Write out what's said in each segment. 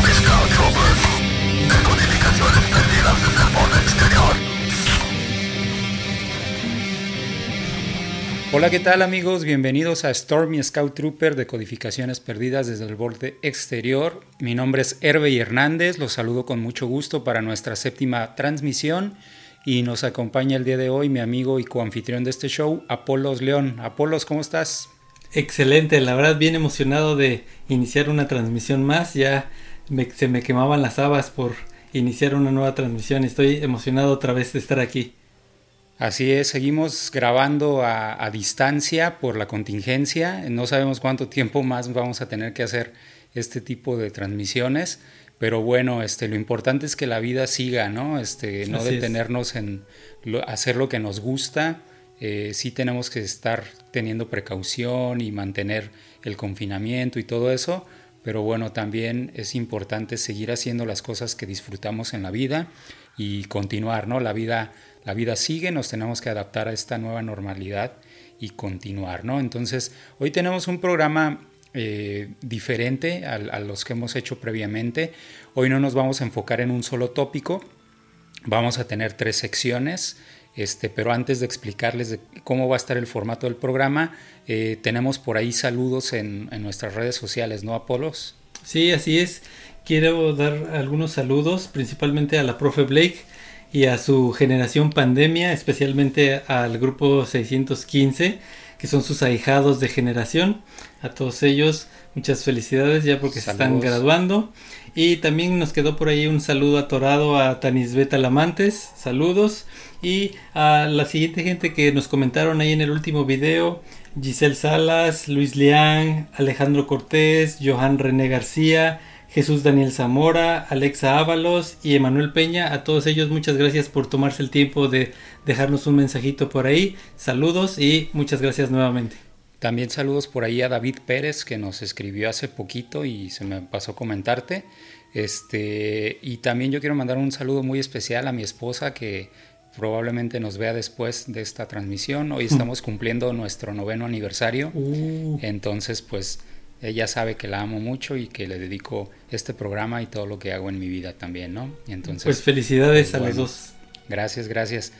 Rock Scout Trooper. Decodificaciones perdidas desde el borde exterior. Hola, ¿qué tal, amigos? Bienvenidos a Stormy Scout Trooper, decodificaciones perdidas desde el borde exterior. Mi nombre es Herbey Hernández, los saludo con mucho gusto para nuestra séptima transmisión. Y nos acompaña el día de hoy mi amigo y coanfitrión de este show, Apolos León. Apolos, ¿cómo estás? Excelente, la verdad bien emocionado de iniciar una transmisión más. Ya se me quemaban las habas por iniciar una nueva transmisión. Estoy emocionado otra vez de estar aquí. Así es, seguimos grabando a distancia por la contingencia. No sabemos cuánto tiempo más vamos a tener que hacer este tipo de transmisiones. Pero bueno, lo importante es que la vida siga, ¿no? No así detenernos es. Hacer lo que nos gusta. Sí tenemos que estar teniendo precaución y mantener el confinamiento y todo eso. Pero bueno, también es importante seguir haciendo las cosas que disfrutamos en la vida y continuar, ¿no? La vida sigue, nos tenemos que adaptar a esta nueva normalidad y continuar, ¿no? Entonces, hoy tenemos un programa diferente a los que hemos hecho previamente. Hoy no nos vamos a enfocar en un solo tópico, vamos a tener tres secciones, pero antes de explicarles cómo va a estar el formato del programa, tenemos por ahí saludos en nuestras redes sociales, ¿no, Apolos? Sí, así es, quiero dar algunos saludos, principalmente a la profe Blake y a su generación pandemia, especialmente al grupo 615, que son sus ahijados de generación. A todos ellos, muchas felicidades ya porque se están graduando. Y también nos quedó por ahí un saludo atorado a Tanisbeta Alamantes, saludos. Y a la siguiente gente que nos comentaron ahí en el último video: Giselle Salas, Luis Leán, Alejandro Cortés, Johan René García, Jesús Daniel Zamora, Alexa Ábalos y Emanuel Peña. A todos ellos muchas gracias por tomarse el tiempo de dejarnos un mensajito por ahí. Saludos y muchas gracias nuevamente. También saludos por ahí a David Pérez, que nos escribió hace poquito y se me pasó comentarte. Y también yo quiero mandar un saludo muy especial a mi esposa, que probablemente nos vea después de esta transmisión. Hoy estamos cumpliendo nuestro 9º aniversario. Entonces, pues, ella sabe que la amo mucho y que le dedico este programa y todo lo que hago en mi vida también, ¿no? Entonces, pues felicidades a los dos. Gracias.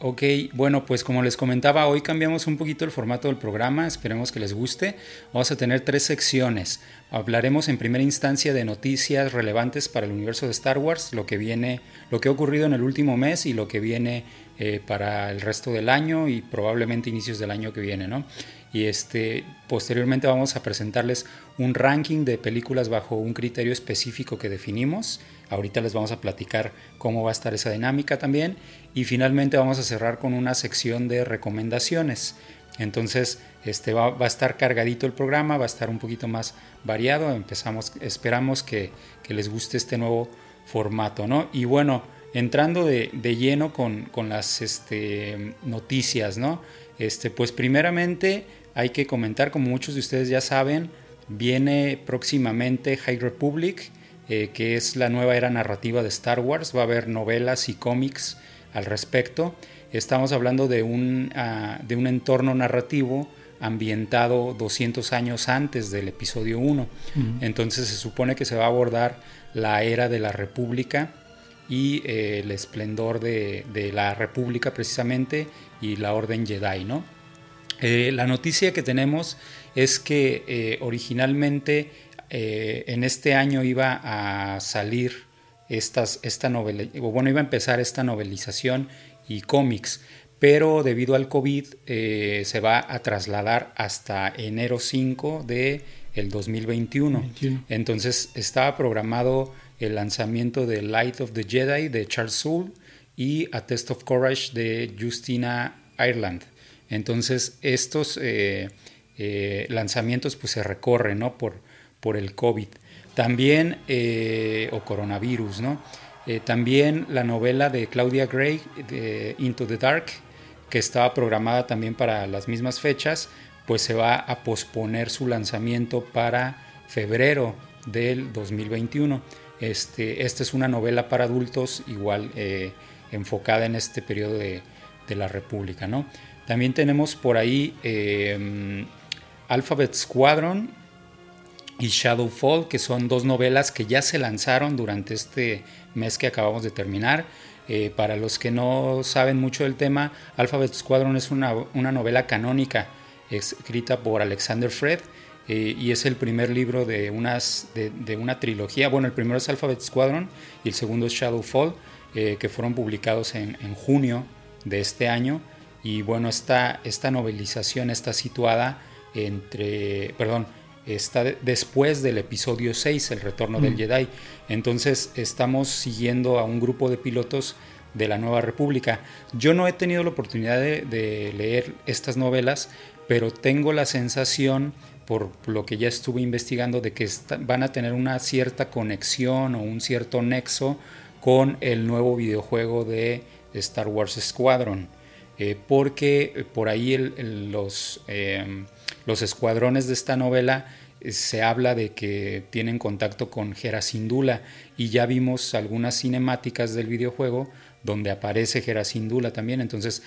Ok, bueno, pues como les comentaba, hoy cambiamos un poquito el formato del programa, esperemos que les guste. Vamos a tener tres secciones. Hablaremos en primera instancia de noticias relevantes para el universo de Star Wars, lo que ha ocurrido en el último mes y lo que viene para el resto del año y probablemente inicios del año que viene, ¿no? Y posteriormente vamos a presentarles un ranking de películas bajo un criterio específico que definimos. Ahorita les vamos a platicar cómo va a estar esa dinámica también. Y finalmente vamos a cerrar con una sección de recomendaciones. Entonces va a estar cargadito el programa, va a estar un poquito más variado. Esperamos que les guste este nuevo formato, ¿no? Y bueno, entrando de lleno con las noticias, ¿no? Pues primeramente hay que comentar, como muchos de ustedes ya saben, viene próximamente High Republic, que es la nueva era narrativa de Star Wars. Va a haber novelas y cómics al respecto. Estamos hablando de un entorno narrativo ambientado 200 años antes del episodio 1. Entonces se supone que se va a abordar la era de la República y el esplendor de la República precisamente y la Orden Jedi, ¿no? La noticia que tenemos es que originalmente en este año iba a salir iba a empezar esta novelización y cómics, pero debido al COVID se va a trasladar hasta enero 5 del 2021. Entonces estaba programado el lanzamiento de Light of the Jedi de Charles Soule y A Test of Courage de Justina Ireland. Entonces estos lanzamientos pues se recorren, ¿no? por el COVID también, o coronavirus, ¿no? También la novela de Claudia Gray de Into the Dark, que estaba programada también para las mismas fechas, pues se va a posponer su lanzamiento para febrero del 2021. Esta es una novela para adultos, igual enfocada en este periodo de la República, ¿no? También tenemos por ahí Alphabet Squadron, y Shadow Fall, que son dos novelas que ya se lanzaron durante este mes que acabamos de terminar. Para los que no saben mucho del tema, Alphabet Squadron es una novela canónica escrita por Alexander Fred, y es el primer libro de una trilogía. Bueno, el primero es Alphabet Squadron y el segundo es Shadow Fall, que fueron publicados en junio de este año. Y bueno, esta novelización está situada está después del episodio 6, El retorno del Jedi. Entonces estamos siguiendo a un grupo de pilotos de la Nueva República. Yo no he tenido la oportunidad de leer estas novelas, pero tengo la sensación, por lo que ya estuve investigando, de que van a tener una cierta conexión o un cierto nexo con el nuevo videojuego de Star Wars Squadron, porque por ahí los escuadrones de esta novela se habla de que tienen contacto con Hera Syndulla, y ya vimos algunas cinemáticas del videojuego donde aparece Hera Syndulla también. Entonces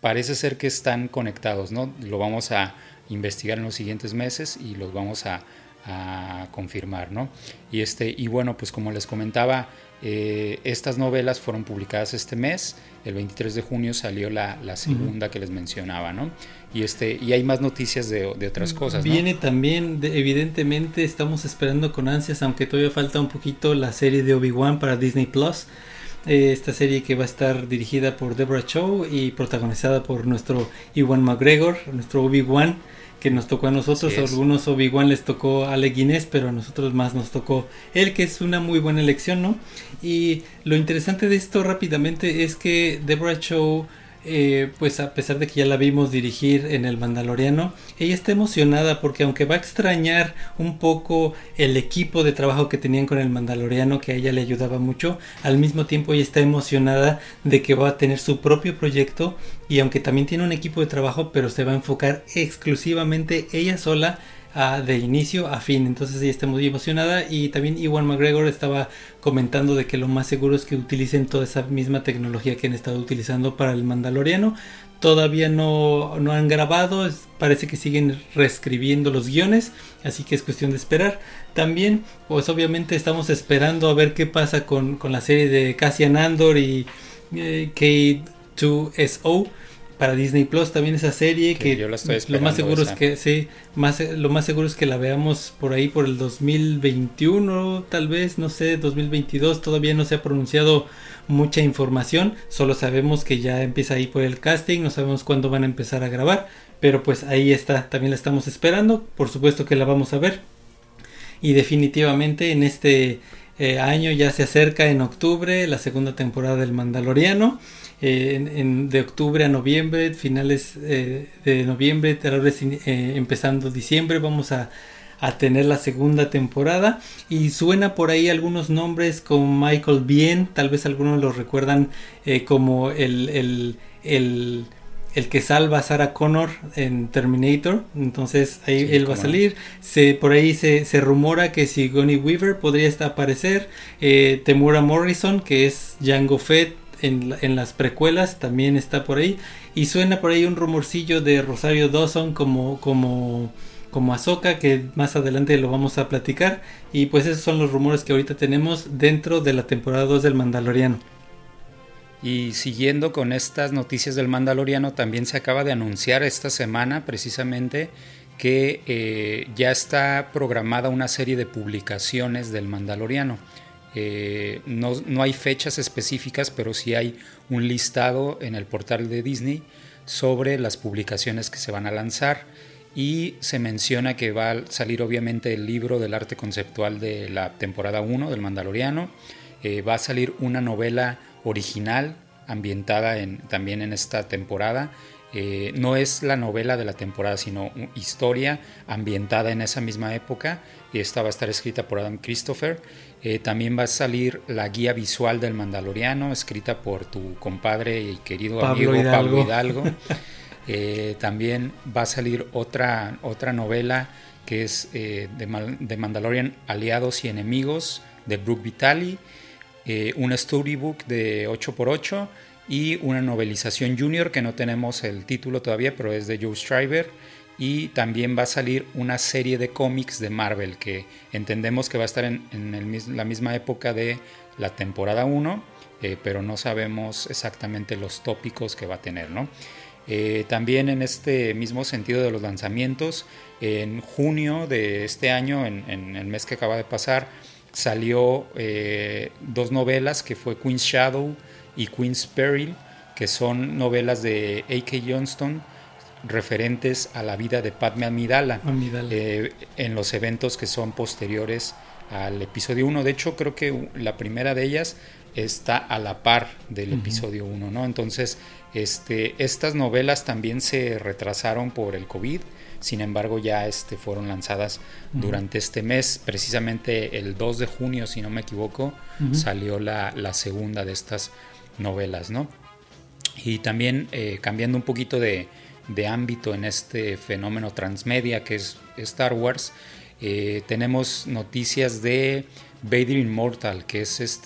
parece ser que están conectados, ¿no? Lo vamos a investigar en los siguientes meses y los vamos a confirmar, ¿no? Y bueno, pues como les comentaba, estas novelas fueron publicadas este mes. El 23 de junio salió la segunda que les mencionaba, ¿no? Y hay más noticias de otras cosas, ¿no? Viene también, evidentemente estamos esperando con ansias, aunque todavía falta un poquito, la serie de Obi-Wan para Disney Plus. Esta serie que va a estar dirigida por Deborah Chow y protagonizada por nuestro Ewan McGregor, nuestro Obi-Wan que nos tocó a nosotros. A algunos Obi-Wan les tocó a Ale Guinness, pero a nosotros más nos tocó él, que es una muy buena elección, ¿no? Y lo interesante de esto rápidamente es que Deborah Chow, pues a pesar de que ya la vimos dirigir en el Mandaloriano, ella está emocionada porque, aunque va a extrañar un poco el equipo de trabajo que tenían con el Mandaloriano, que a ella le ayudaba mucho, al mismo tiempo ella está emocionada de que va a tener su propio proyecto, y aunque también tiene un equipo de trabajo, pero se va a enfocar exclusivamente ella sola, de inicio a fin. Entonces ella está muy emocionada, y también Ewan McGregor estaba comentando de que lo más seguro es que utilicen toda esa misma tecnología que han estado utilizando para el Mandaloriano. Todavía no han grabado, parece que siguen reescribiendo los guiones, así que es cuestión de esperar. También, pues obviamente estamos esperando a ver qué pasa con la serie de Cassian Andor y K2SO para Disney Plus. También esa serie que yo la estoy esperando, lo más seguro es que la veamos por ahí por el 2021, tal vez, no sé, 2022. Todavía no se ha pronunciado mucha información, solo sabemos que ya empieza ahí por el casting, no sabemos cuándo van a empezar a grabar, pero pues ahí está, también la estamos esperando, por supuesto que la vamos a ver. Y definitivamente en este año ya se acerca, en octubre, la segunda temporada del Mandaloriano. De octubre a noviembre, finales de noviembre, tal vez empezando diciembre, vamos a tener la segunda temporada. Y suena por ahí algunos nombres como Michael Biehn, tal vez algunos lo recuerdan como el que salva a Sarah Connor en Terminator. Entonces ahí sí, él va a salir. Por ahí se rumora que Sigourney Weaver podría aparecer, Temuera Morrison, que es Jango Fett en las precuelas, también está por ahí. Y suena por ahí un rumorcillo de Rosario Dawson como Ahsoka, que más adelante lo vamos a platicar. Y pues esos son los rumores que ahorita tenemos dentro de la temporada 2 del Mandaloriano. Y siguiendo con estas noticias del Mandaloriano, también se acaba de anunciar esta semana precisamente que ya está programada una serie de publicaciones del Mandaloriano. No hay fechas específicas, pero sí hay un listado en el portal de Disney sobre las publicaciones que se van a lanzar, y se menciona que va a salir obviamente el libro del arte conceptual de la temporada 1 del Mandaloriano, va a salir una novela original ambientada también en esta temporada. No es la novela de la temporada, sino historia ambientada en esa misma época, y esta va a estar escrita por Adam Christopher. También va a salir la guía visual del Mandaloriano, escrita por tu compadre y querido amigo Pablo Hidalgo. También va a salir otra novela que es de Mandalorian, Aliados y Enemigos, de Brooke Vitale, un storybook de 8x8 y una novelización junior que no tenemos el título todavía, pero es de Joe Shriver, y también va a salir una serie de cómics de Marvel que entendemos que va a estar en la misma época de la temporada 1, pero no sabemos exactamente los tópicos que va a tener, ¿no? También en este mismo sentido de los lanzamientos, en junio de este año, en el mes que acaba de pasar, salió dos novelas que fue Queen's Shadow y Queen's Peril, que son novelas de A.K. Johnston referentes a la vida de Padmé Amidala, en los eventos que son posteriores al episodio 1. De hecho, creo que la primera de ellas está a la par del episodio 1, ¿no? Entonces, estas novelas también se retrasaron por el COVID. Sin embargo, ya fueron lanzadas durante este mes. Precisamente el 2 de junio, si no me equivoco, salió la segunda de estas novelas, ¿no? Y también cambiando un poquito de ámbito en este fenómeno transmedia que es Star Wars, tenemos noticias de Vader Immortal, que es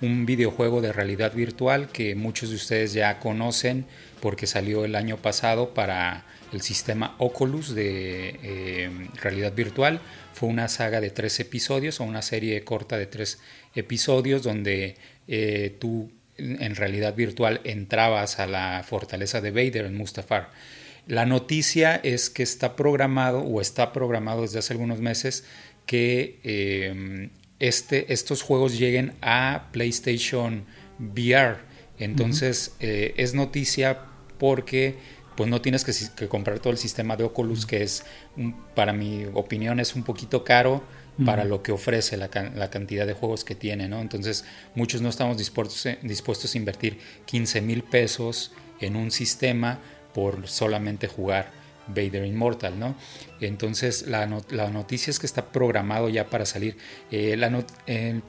un videojuego de realidad virtual que muchos de ustedes ya conocen porque salió el año pasado para el sistema Oculus de realidad virtual. Fue una saga de 3 episodios o una serie corta de 3 episodios donde tú en realidad virtual entrabas a la fortaleza de Vader en Mustafar. La noticia es que está programado desde hace algunos meses que estos juegos lleguen a PlayStation VR. Entonces es noticia porque pues no tienes que comprar todo el sistema de Oculus, que es, para mi opinión, es un poquito caro para lo que ofrece la cantidad de juegos que tiene, ¿no? Entonces muchos no estamos dispuestos a invertir $15,000 en un sistema por solamente jugar Vader Immortal, ¿no? Entonces la noticia es que está programado ya para salir. El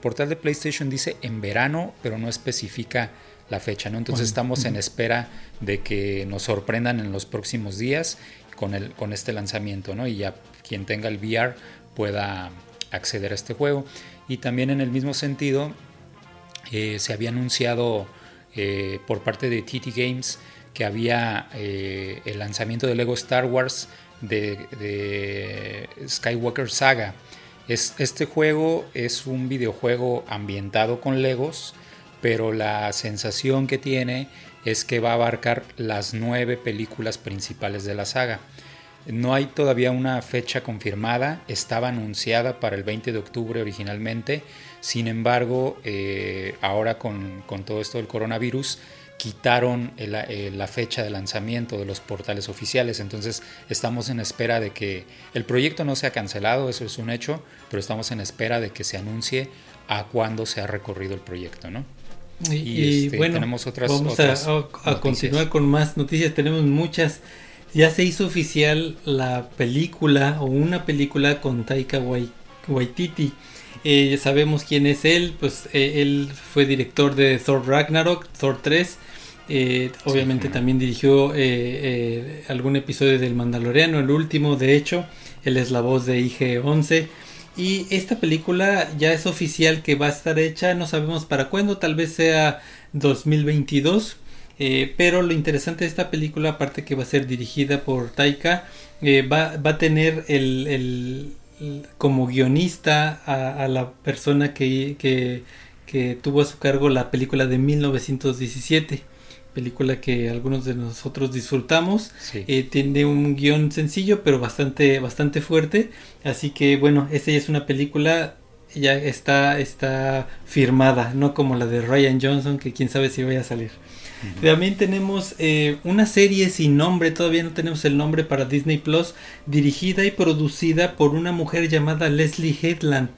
portal de PlayStation dice en verano, pero no especifica la fecha, ¿no? Entonces estamos en espera de que nos sorprendan en los próximos días con este lanzamiento, ¿no? Y ya quien tenga el VR pueda acceder a este juego. Y también en el mismo sentido se había anunciado por parte de TT Games que había el lanzamiento de Lego Star Wars de Skywalker Saga. Este juego es un videojuego ambientado con Legos, pero la sensación que tiene es que va a abarcar las 9 películas principales de la saga. No hay todavía una fecha confirmada, estaba anunciada para el 20 de octubre originalmente. Sin embargo, ahora con todo esto del coronavirus, quitaron la fecha de lanzamiento de los portales oficiales. Entonces estamos en espera de que el proyecto no sea cancelado, eso es un hecho, pero estamos en espera de que se anuncie a cuándo se ha recorrido el proyecto, ¿no? Y bueno, tenemos otras a continuar con más noticias. Tenemos muchas. Ya se hizo oficial la película o una película con Taika Waititi. Ya sabemos quién es él, pues él fue director de Thor Ragnarok, Thor 3, obviamente sí. También dirigió algún episodio del Mandaloriano, el último de hecho. Él es la voz de IG-11 y esta película ya es oficial que va a estar hecha, no sabemos para cuándo, tal vez sea 2022, pero lo interesante de esta película, aparte que va a ser dirigida por Taika, va a tener el como guionista a la persona que tuvo a su cargo la película de 1917, película que algunos de nosotros disfrutamos. Sí. Tiene un guión sencillo pero bastante fuerte, así que bueno, esta ya es una película, ya está firmada, no como la de Ryan Johnson, que quién sabe si vaya a salir. También tenemos una serie sin nombre, todavía no tenemos el nombre, para Disney Plus, dirigida y producida por una mujer llamada Leslie Headland.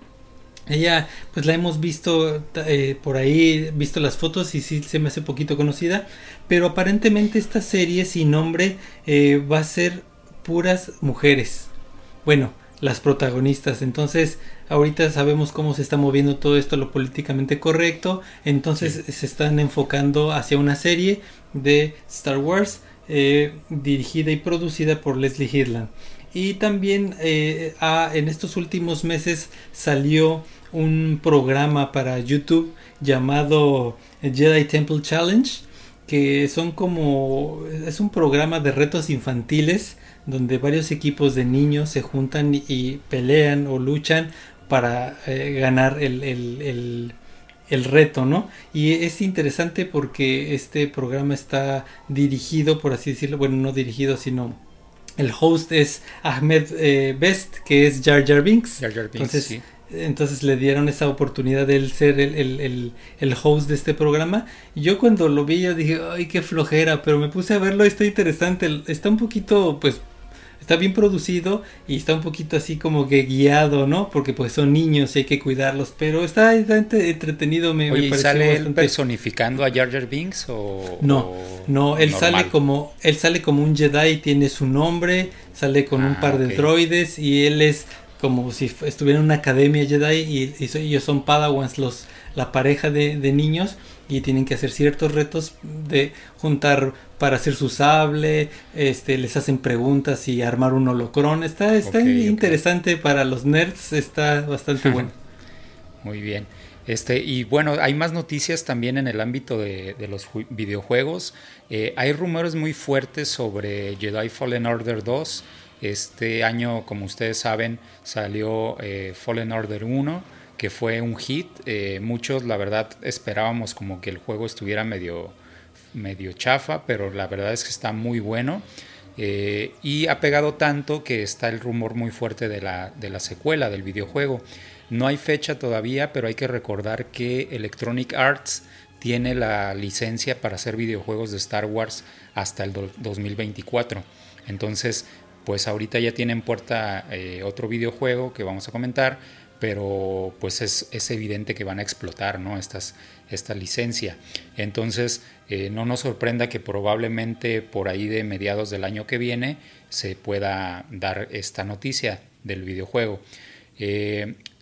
Ella pues la hemos visto por ahí, visto las fotos y sí se me hace poquito conocida, pero aparentemente esta serie sin nombre va a ser puras mujeres, bueno, las protagonistas. Entonces ahorita sabemos cómo se está moviendo todo esto, lo políticamente correcto, entonces sí. Se están enfocando hacia una serie de Star Wars dirigida y producida por Leslie Headland. Y también en estos últimos meses salió un programa para YouTube llamado Jedi Temple Challenge, que es un programa de retos infantiles donde varios equipos de niños se juntan y pelean o luchan para ganar el reto, ¿no? Y es interesante porque este programa está dirigido, por así decirlo, bueno, no dirigido, sino el host es Ahmed Best, que es Jar Jar Binks. Jar Jar Binks, entonces, sí. Entonces le dieron esa oportunidad de él ser el host de este programa. Y yo cuando lo vi, yo dije, ay, qué flojera, pero me puse a verlo, está interesante, está un poquito, pues, está bien producido y está un poquito así como que guiado, ¿no? Porque pues son niños y hay que cuidarlos, pero está entretenido, me pareció. ¿Y sale bastante... él personificando a Jar Jar Binks o...? No, él normal. sale como un Jedi, tiene su nombre, sale con un par de droides y él es... como si estuviera en una academia Jedi y ellos son Padawans, la pareja de niños, y tienen que hacer ciertos retos de juntar para hacer su sable, les hacen preguntas y armar un holocrón. Está interesante para los nerds, está bastante bueno. Muy bien. Y bueno, hay más noticias también en el ámbito de los videojuegos. Hay rumores muy fuertes sobre Jedi Fallen Order 2. Este año, como ustedes saben, salió Fallen Order 1, que fue un hit. Muchos, la verdad, esperábamos como que el juego estuviera medio chafa, pero la verdad es que está muy bueno. Y ha pegado tanto que está el rumor muy fuerte de la secuela del videojuego. No hay fecha todavía, pero hay que recordar que Electronic Arts tiene la licencia para hacer videojuegos de Star Wars hasta el 2024. Entonces... pues ahorita ya tienen puerta otro videojuego que vamos a comentar, pero pues es evidente que van a explotar, ¿no? esta licencia. Entonces no nos sorprenda que probablemente por ahí de mediados del año que viene se pueda dar esta noticia del videojuego.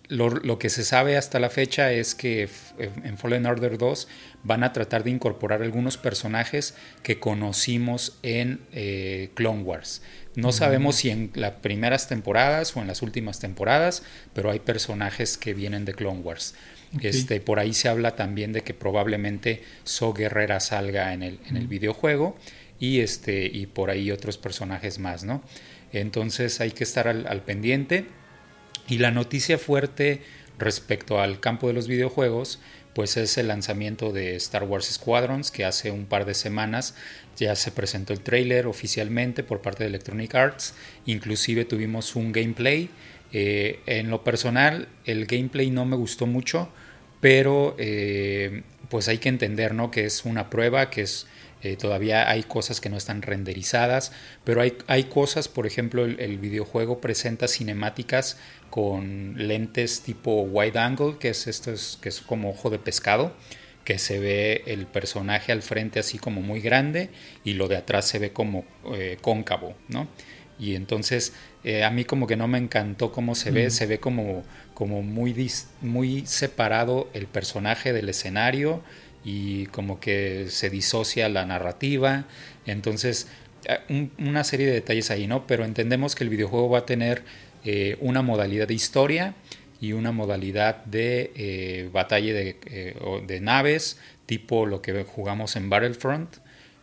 Lo que se sabe hasta la fecha es que en Fallen Order 2 van a tratar de incorporar algunos personajes que conocimos en Clone Wars. No sabemos si en las primeras temporadas o en las últimas temporadas, pero hay personajes que vienen de Clone Wars. Okay. Por ahí se habla también de que probablemente Saw Gerrera salga en el videojuego y por ahí otros personajes más, ¿no? Entonces hay que estar al pendiente. Y la noticia fuerte respecto al campo de los videojuegos, pues es el lanzamiento de Star Wars Squadrons, que hace un par de semanas ya se presentó el tráiler oficialmente por parte de Electronic Arts. Inclusive tuvimos un gameplay. En lo personal, el gameplay no me gustó mucho, pero pues hay que entender, ¿no?, que es una prueba, que es... todavía hay cosas que no están renderizadas, pero hay cosas, por ejemplo, el videojuego presenta cinemáticas con lentes tipo wide angle, que es como ojo de pescado, que se ve el personaje al frente así como muy grande y lo de atrás se ve como cóncavo, ¿no? Y entonces a mí como que no me encantó cómo se ve. Se ve como muy separado el personaje del escenario y como que se disocia la narrativa. Entonces una serie de detalles ahí, ¿no? Pero entendemos que el videojuego va a tener una modalidad de historia y una modalidad de batalla de naves, tipo lo que jugamos en Battlefront.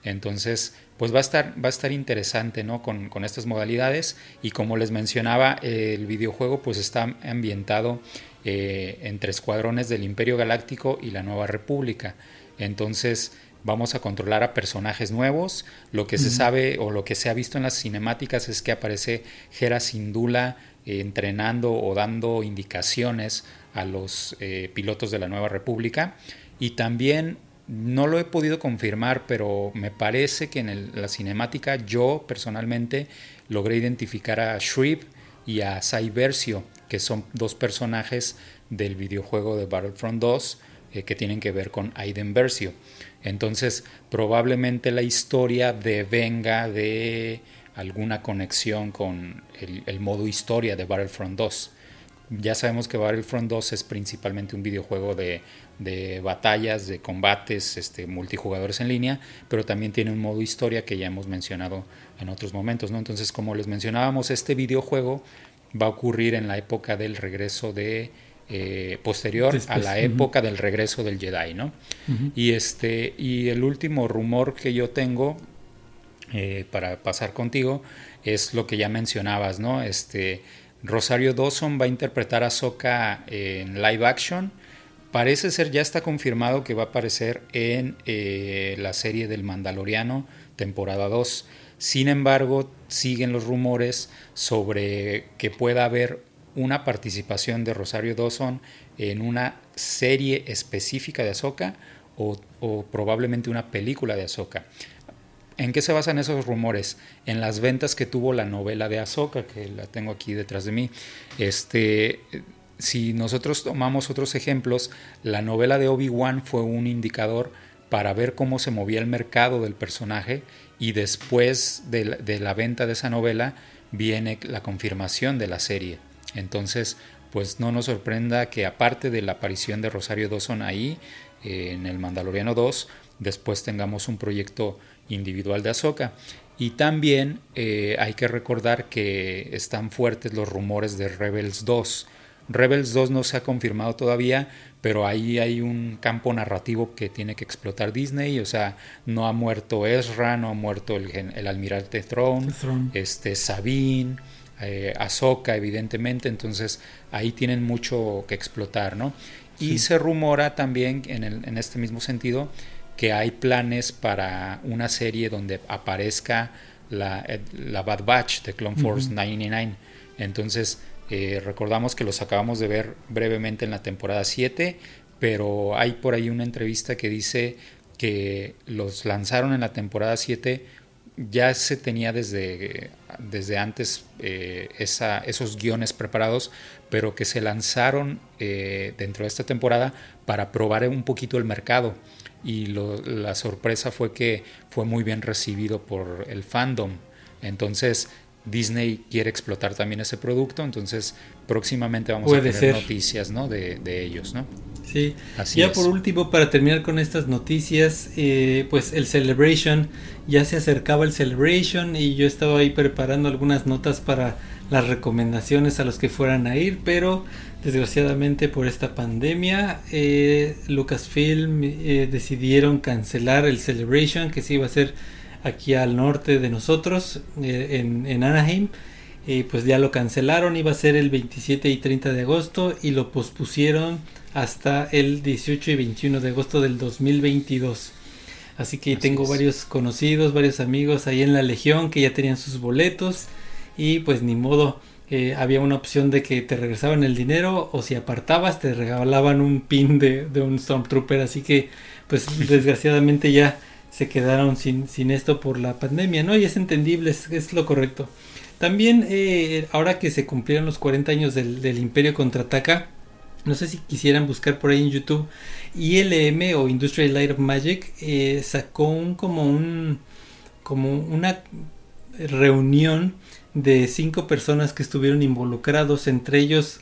Entonces pues va a estar interesante, ¿no?, con estas modalidades. Y como les mencionaba, el videojuego pues está ambientado entre escuadrones del Imperio Galáctico y la Nueva República. Entonces vamos a controlar a personajes nuevos. Lo que se sabe o lo que se ha visto en las cinemáticas es que aparece Hera Syndulla entrenando o dando indicaciones a los pilotos de la Nueva República. Y también, no lo he podido confirmar, pero me parece que en la cinemática yo personalmente logré identificar a Shriv y a Cyversio, que son dos personajes del videojuego de Battlefront 2 que tienen que ver con Aiden Versio. Entonces probablemente la historia devenga de alguna conexión con el modo historia de Battlefront 2. Ya sabemos que Battlefront 2 es principalmente un videojuego de batallas, de combates, multijugadores en línea, pero también tiene un modo historia que ya hemos mencionado en otros momentos, ¿no? Entonces, como les mencionábamos, este videojuego va a ocurrir en la época del regreso posterior a la época del regreso del Jedi, ¿no? Y el último rumor que yo tengo para pasar contigo, es lo que ya mencionabas, ¿no? Rosario Dawson va a interpretar a Ahsoka en live action. Parece ser, ya está confirmado que va a aparecer en la serie del Mandaloriano, temporada 2. Sin embargo, siguen los rumores sobre que pueda haber una participación de Rosario Dawson en una serie específica de Ahsoka o probablemente una película de Ahsoka. ¿En qué se basan esos rumores? En las ventas que tuvo la novela de Ahsoka, que la tengo aquí detrás de mí. Si nosotros tomamos otros ejemplos, la novela de Obi-Wan fue un indicador para ver cómo se movía el mercado del personaje, y después de la venta de esa novela viene la confirmación de la serie. Entonces, pues no nos sorprenda que, aparte de la aparición de Rosario Dawson ahí, en el Mandaloriano 2, después tengamos un proyecto individual de Ahsoka. Y también hay que recordar que están fuertes los rumores de Rebels 2. Rebels 2 no se ha confirmado todavía, pero ahí hay un campo narrativo que tiene que explotar Disney. O sea, no ha muerto Ezra, no ha muerto el almirante Thrawn. Sabine, Ahsoka, evidentemente. Entonces ahí tienen mucho que explotar, ¿no? Y sí, se rumora también en este mismo sentido que hay planes para una serie donde aparezca la Bad Batch de Clone Force 99. Entonces, recordamos que los acabamos de ver brevemente en la temporada 7, pero hay por ahí una entrevista que dice que los lanzaron en la temporada 7, ya se tenía desde antes esos guiones preparados, pero que se lanzaron dentro de esta temporada para probar un poquito el mercado. Y la sorpresa fue que fue muy bien recibido por el fandom. Entonces Disney quiere explotar también ese producto, entonces próximamente vamos a tener noticias, ¿no?, de ellos, ¿no? Sí. Así ya es. Por último, para terminar con estas noticias, pues el Celebration, ya se acercaba el Celebration y yo estaba ahí preparando algunas notas para las recomendaciones a los que fueran a ir, pero desgraciadamente por esta pandemia Lucasfilm decidieron cancelar el Celebration, que sí iba a ser aquí al norte de nosotros, en Anaheim. Pues ya lo cancelaron, iba a ser el 27 y 30 de agosto y lo pospusieron hasta el 18 y 21 de agosto del 2022. Así que tengo varios conocidos, varios amigos ahí en la Legión que ya tenían sus boletos y pues ni modo. Había una opción de que te regresaban el dinero, o si apartabas te regalaban un pin de un Stormtrooper, así que pues desgraciadamente ya se quedaron sin esto por la pandemia, ¿no? Y es entendible, es lo correcto. También ahora que se cumplieron los 40 años del Imperio Contraataca, no sé si quisieran buscar por ahí en YouTube, ILM o Industrial Light and Magic sacó una reunión de 5 personas que estuvieron involucrados, entre ellos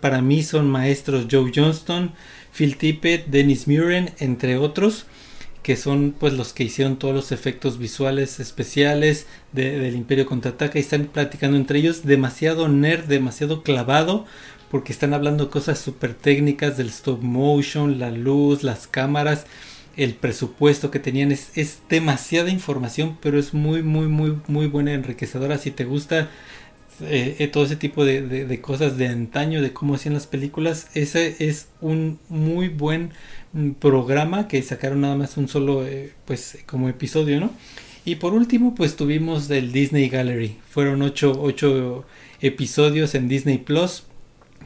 para mí son maestros Joe Johnston, Phil Tippett, Dennis Muren, entre otros, que son pues los que hicieron todos los efectos visuales especiales del Imperio Contraataca, y están platicando entre ellos, demasiado nerd, demasiado clavado, porque están hablando cosas súper técnicas del stop motion, la luz, las cámaras, el presupuesto que tenían. Es demasiada información, pero es muy muy muy muy buena, enriquecedora, si te gusta todo ese tipo de cosas de antaño, de cómo hacían las películas. Ese es un muy buen programa que sacaron, nada más un solo pues como episodio, ¿no? Y por último pues tuvimos del Disney Gallery, fueron 8 episodios en Disney Plus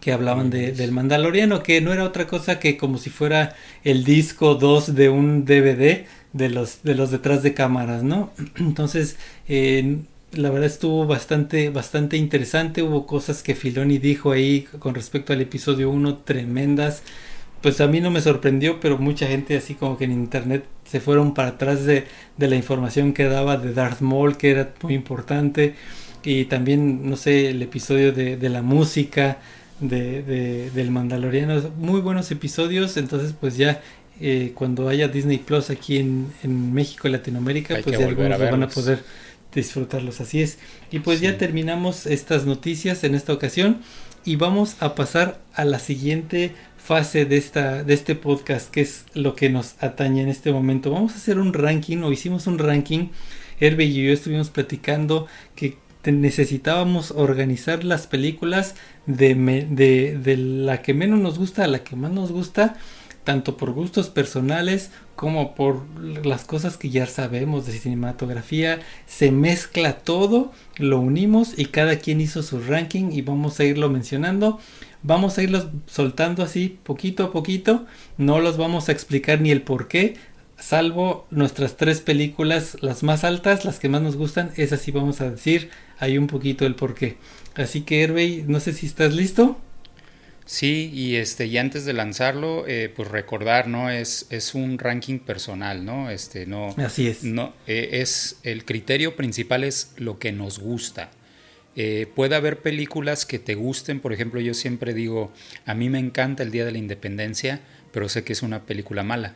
que hablaban del Mandaloriano, que no era otra cosa que como si fuera el disco 2 de un DVD de los detrás de cámaras, ¿no? Entonces la verdad estuvo bastante interesante. Hubo cosas que Filoni dijo ahí con respecto al episodio 1 tremendas. Pues a mí no me sorprendió, pero mucha gente así como que en internet se fueron para atrás de la información que daba de Darth Maul, que era muy importante. Y también, no sé, el episodio de la música del Mandaloriano. Muy buenos episodios. Entonces pues ya cuando haya Disney Plus aquí en México y Latinoamérica, pues ya algunos van a poder disfrutarlos. Así es. Y pues sí, ya terminamos estas noticias en esta ocasión y vamos a pasar a la siguiente fase de este podcast, que es lo que nos atañe en este momento. Vamos a hacer un ranking, o hicimos un ranking Herbey y yo estuvimos platicando que necesitábamos organizar las películas de la que menos nos gusta a la que más nos gusta, tanto por gustos personales como por las cosas que ya sabemos de cinematografía. Se mezcla todo, lo unimos y cada quien hizo su ranking y vamos a irlo mencionando. Vamos a irlos soltando así poquito a poquito, no los vamos a explicar ni el por qué, salvo nuestras tres películas, las más altas, las que más nos gustan, esas sí vamos a decir ahí un poquito el por qué. Así que Herbey, no sé si estás listo. Sí, y antes de lanzarlo, pues recordar, ¿no? Es un ranking personal, ¿no? No. Así es. No, es el criterio principal es lo que nos gusta. Puede haber películas que te gusten, por ejemplo, yo siempre digo, a mí me encanta El Día de la Independencia, pero sé que es una película mala,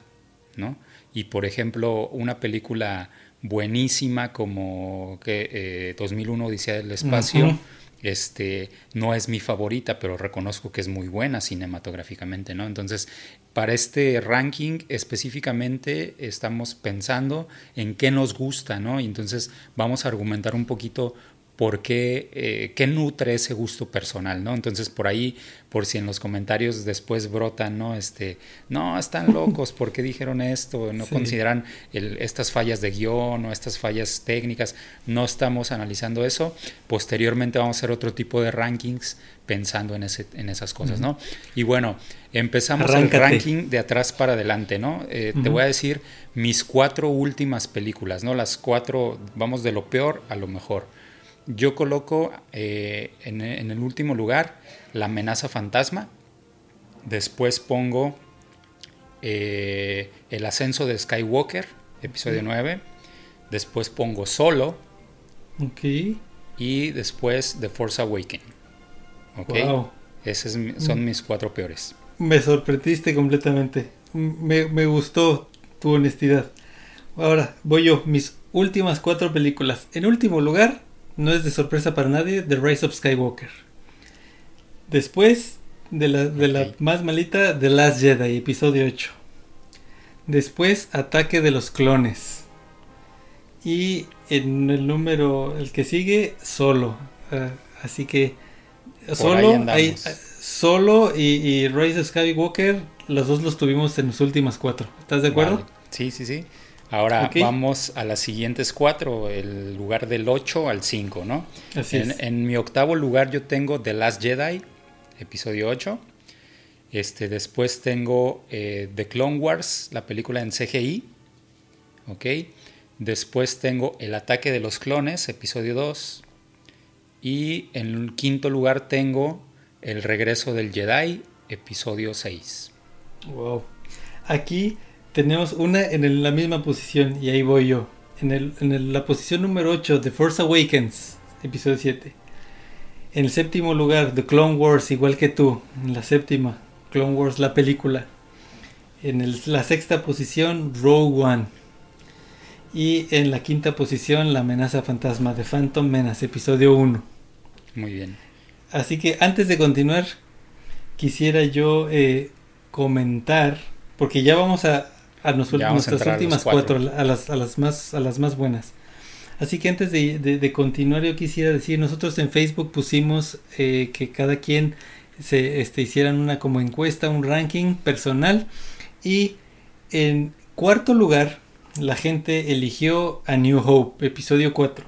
¿no? Y por ejemplo, una película buenísima como que 2001 Odisea del Espacio. Uh-huh. No es mi favorita, pero reconozco que es muy buena cinematográficamente, ¿no? Entonces, para este ranking específicamente estamos pensando en qué nos gusta, ¿no? Y entonces vamos a argumentar un poquito por qué nutre ese gusto personal, ¿no? Entonces, por ahí, por si en los comentarios después brotan, ¿no? No, están locos, ¿por qué dijeron esto? No sí. Consideran estas fallas de guión o estas fallas técnicas, no estamos analizando eso. Posteriormente vamos a hacer otro tipo de rankings pensando en esas cosas, ¿no? Y bueno, empezamos el ranking de atrás para adelante, ¿no? Te voy a decir mis 4 últimas películas, ¿no? Las 4, vamos de lo peor a lo mejor. Yo coloco en el último lugar La Amenaza Fantasma. Después pongo El Ascenso de Skywalker, episodio 9. Después pongo Solo. Okay. Y después The Force Awakens. Okay. Wow. Son mis 4 peores. Me sorprendiste completamente. Me gustó tu honestidad. Ahora voy yo. Mis últimas 4 películas. En último lugar, no es de sorpresa para nadie, The Rise of Skywalker. Después de la más malita, The Last Jedi, episodio 8. Después, Ataque de los Clones. Y en el número, el que sigue, Solo. Así que, por Solo, ahí Solo y Rise of Skywalker, los dos los tuvimos en las últimas 4. ¿Estás de acuerdo? Vale. Sí, sí, sí. Ahora vamos a las siguientes 4, el lugar del 8 al 5, ¿no? Así es. En mi octavo lugar yo tengo The Last Jedi, episodio 8. Después tengo The Clone Wars, la película en CGI. Ok. Después tengo El Ataque de los Clones, episodio 2. Y en el quinto lugar tengo El Regreso del Jedi, episodio 6. Wow. Aquí tenemos una en la misma posición y ahí voy yo. En la posición número 8, The Force Awakens, episodio 7. En el séptimo lugar, The Clone Wars, igual que tú. En la séptima, Clone Wars, la película. En la sexta posición, Rogue One. Y en la quinta posición, La Amenaza Fantasma, The Phantom Menace, episodio 1. Muy bien. Así que antes de continuar, quisiera yo comentar, porque ya vamos a nuestras últimas cuatro, a las más buenas. Así que antes de continuar, yo quisiera decir, nosotros en Facebook pusimos que cada quien se hicieran una como encuesta, un ranking personal, y en cuarto lugar la gente eligió A New Hope, episodio 4.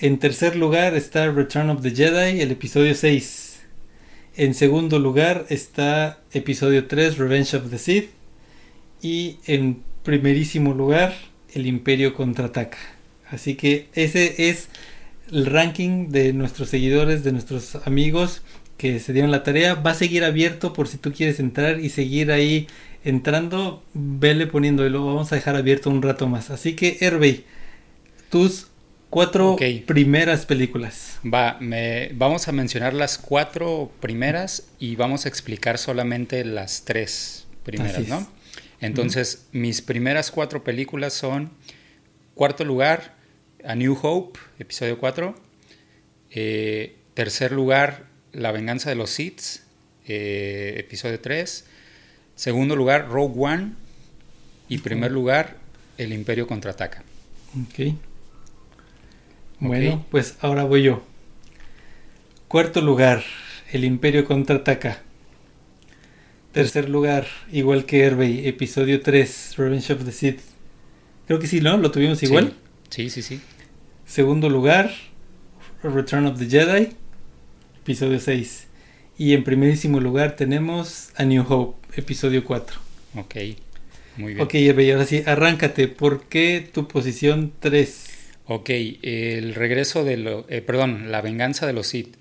En tercer lugar está Return of the Jedi, el episodio 6. En segundo lugar está episodio 3, Revenge of the Sith. Y en primerísimo lugar, El Imperio Contraataca. Así que ese es el ranking de nuestros seguidores, de nuestros amigos que se dieron la tarea. Va a seguir abierto por si tú quieres entrar y seguir ahí entrando. Vele poniendo y lo vamos a dejar abierto un rato más. Así que Herbey, tus 4 primeras películas. Vamos a mencionar las 4 primeras y vamos a explicar solamente las 3 primeras, ¿no? Entonces, mis primeras 4 películas son: cuarto lugar, A New Hope, episodio 4. Tercer lugar, La Venganza de los Sith, episodio 3. Segundo lugar, Rogue One. Y primer lugar, El Imperio Contraataca. Ok. Bueno, okay, pues ahora voy yo. Cuarto lugar, El Imperio Contraataca. Tercer lugar, igual que Herbey, Episodio 3, Revenge of the Sith. Creo que sí, ¿no? ¿Lo tuvimos igual? Sí. Segundo lugar, Return of the Jedi, Episodio 6. Y en primerísimo lugar tenemos A New Hope, Episodio 4. Ok, muy bien. Ok, Herbey, ahora sí, arráncate. ¿Por qué tu posición 3? Ok, el regreso de la venganza de los Sith.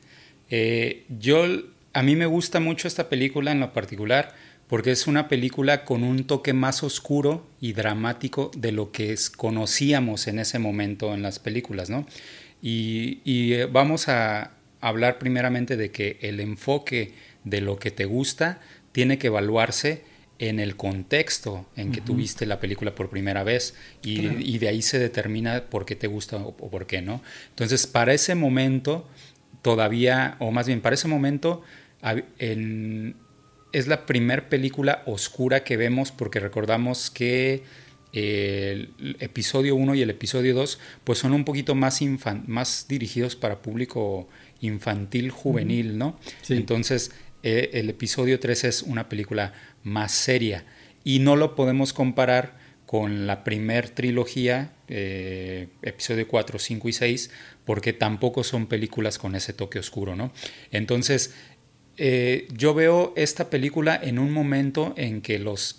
A mí me gusta mucho esta película en lo particular porque es una película con un toque más oscuro y dramático de lo que conocíamos en ese momento en las películas, ¿no? Y vamos a hablar primeramente de que el enfoque de lo que te gusta tiene que evaluarse en el contexto en que tuviste la película por primera vez y, claro, y de ahí se determina por qué te gusta o por qué no. Entonces, para ese momento es la primer película oscura que vemos porque recordamos que el episodio 1 y el episodio 2 pues son un poquito más dirigidos para público infantil, juvenil, ¿no? Sí. Entonces el episodio 3 es una película más seria y no lo podemos comparar con la primer trilogía, episodio 4, 5 y 6, porque tampoco son películas con ese toque oscuro, ¿no? Entonces, yo veo esta película en un momento en que los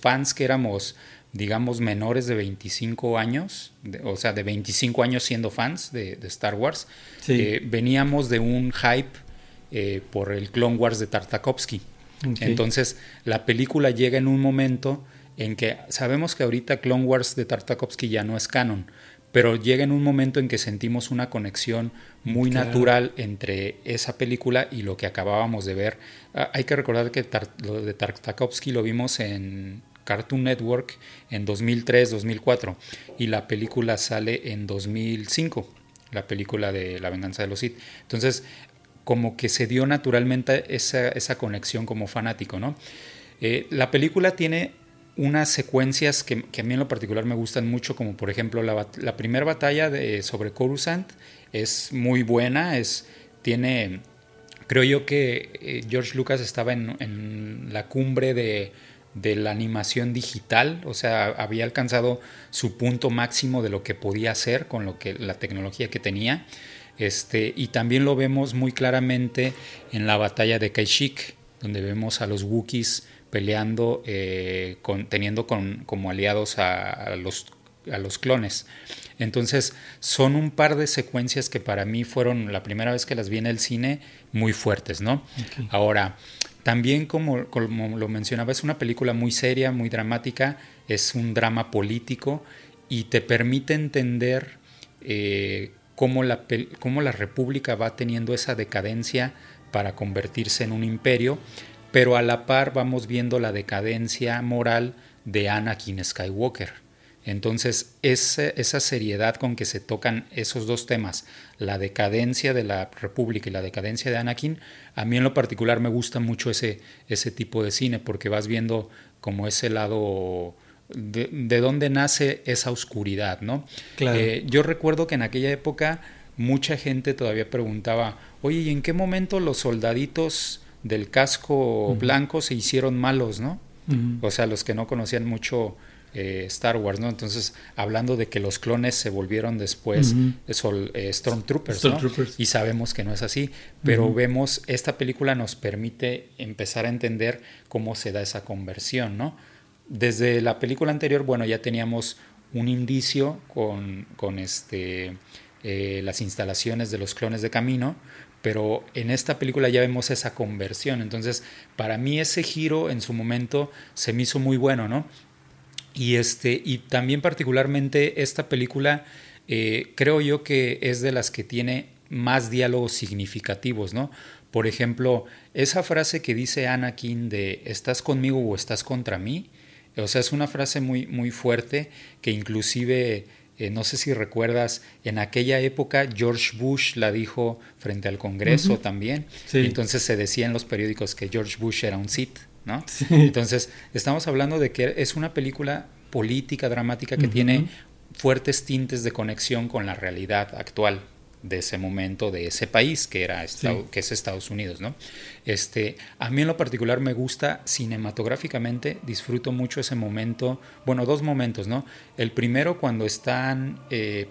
fans que éramos, digamos, menores de 25 años, de 25 años siendo fans de Star Wars, sí, veníamos de un hype por el Clone Wars de Tartakovsky. Okay. Entonces, la película llega en un momento en que sabemos que ahorita Clone Wars de Tartakovsky ya no es canon, pero llega en un momento en que sentimos una conexión muy natural entre esa película y lo que acabábamos de ver. Hay que recordar que lo de Tartakovsky lo vimos en Cartoon Network en 2003, 2004 y la película sale en 2005, la película de La Venganza de los Sith. Entonces, como que se dio naturalmente esa conexión como fanático, ¿no? La película tiene unas secuencias que a mí en lo particular me gustan mucho, como por ejemplo la primera batalla sobre Coruscant es muy buena, creo yo que George Lucas estaba en la cumbre de la animación digital, o sea, había alcanzado su punto máximo de lo que podía hacer con la tecnología que tenía, y también lo vemos muy claramente en la batalla de Kashyyyk, donde vemos a los Wookiees peleando, como aliados a los clones. Entonces, son un par de secuencias que para mí fueron, la primera vez que las vi en el cine, muy fuertes, ¿no? Okay. Ahora, también como lo mencionaba, es una película muy seria, muy dramática, es un drama político y te permite entender cómo la República va teniendo esa decadencia para convertirse en un imperio, pero a la par vamos viendo la decadencia moral de Anakin Skywalker. Entonces, esa seriedad con que se tocan esos dos temas, la decadencia de la República y la decadencia de Anakin, a mí en lo particular me gusta mucho ese tipo de cine, porque vas viendo como ese lado de dónde nace esa oscuridad, ¿no? Claro. Yo recuerdo que en aquella época mucha gente todavía preguntaba, oye, ¿y en qué momento los soldaditos del casco blanco se hicieron malos, ¿no? O sea, los que no conocían mucho Star Wars, ¿no? Entonces, hablando de que los clones se volvieron después Stormtroopers, ¿no? Y sabemos que no es así, pero vemos, esta película nos permite empezar a entender cómo se da esa conversión, ¿no? Desde la película anterior, bueno, ya teníamos un indicio con las instalaciones de los clones de camino, pero en esta película ya vemos esa conversión. Entonces, para mí ese giro en su momento se me hizo muy bueno, ¿no? Y también particularmente esta película creo yo que es de las que tiene más diálogos significativos, ¿no? Por ejemplo, esa frase que dice Anakin de ¿estás conmigo o estás contra mí? O sea, es una frase muy, muy fuerte que inclusive, no sé si recuerdas, en aquella época George Bush la dijo frente al Congreso también. Sí. Y entonces se decía en los periódicos que George Bush era un Sith, ¿no? Sí. Entonces, estamos hablando de que es una película política, dramática, que tiene fuertes tintes de conexión con la realidad actual de ese momento, de ese país que era que es Estados Unidos, ¿no? A mí en lo particular me gusta cinematográficamente, disfruto mucho ese momento, bueno, dos momentos, ¿no? El primero cuando están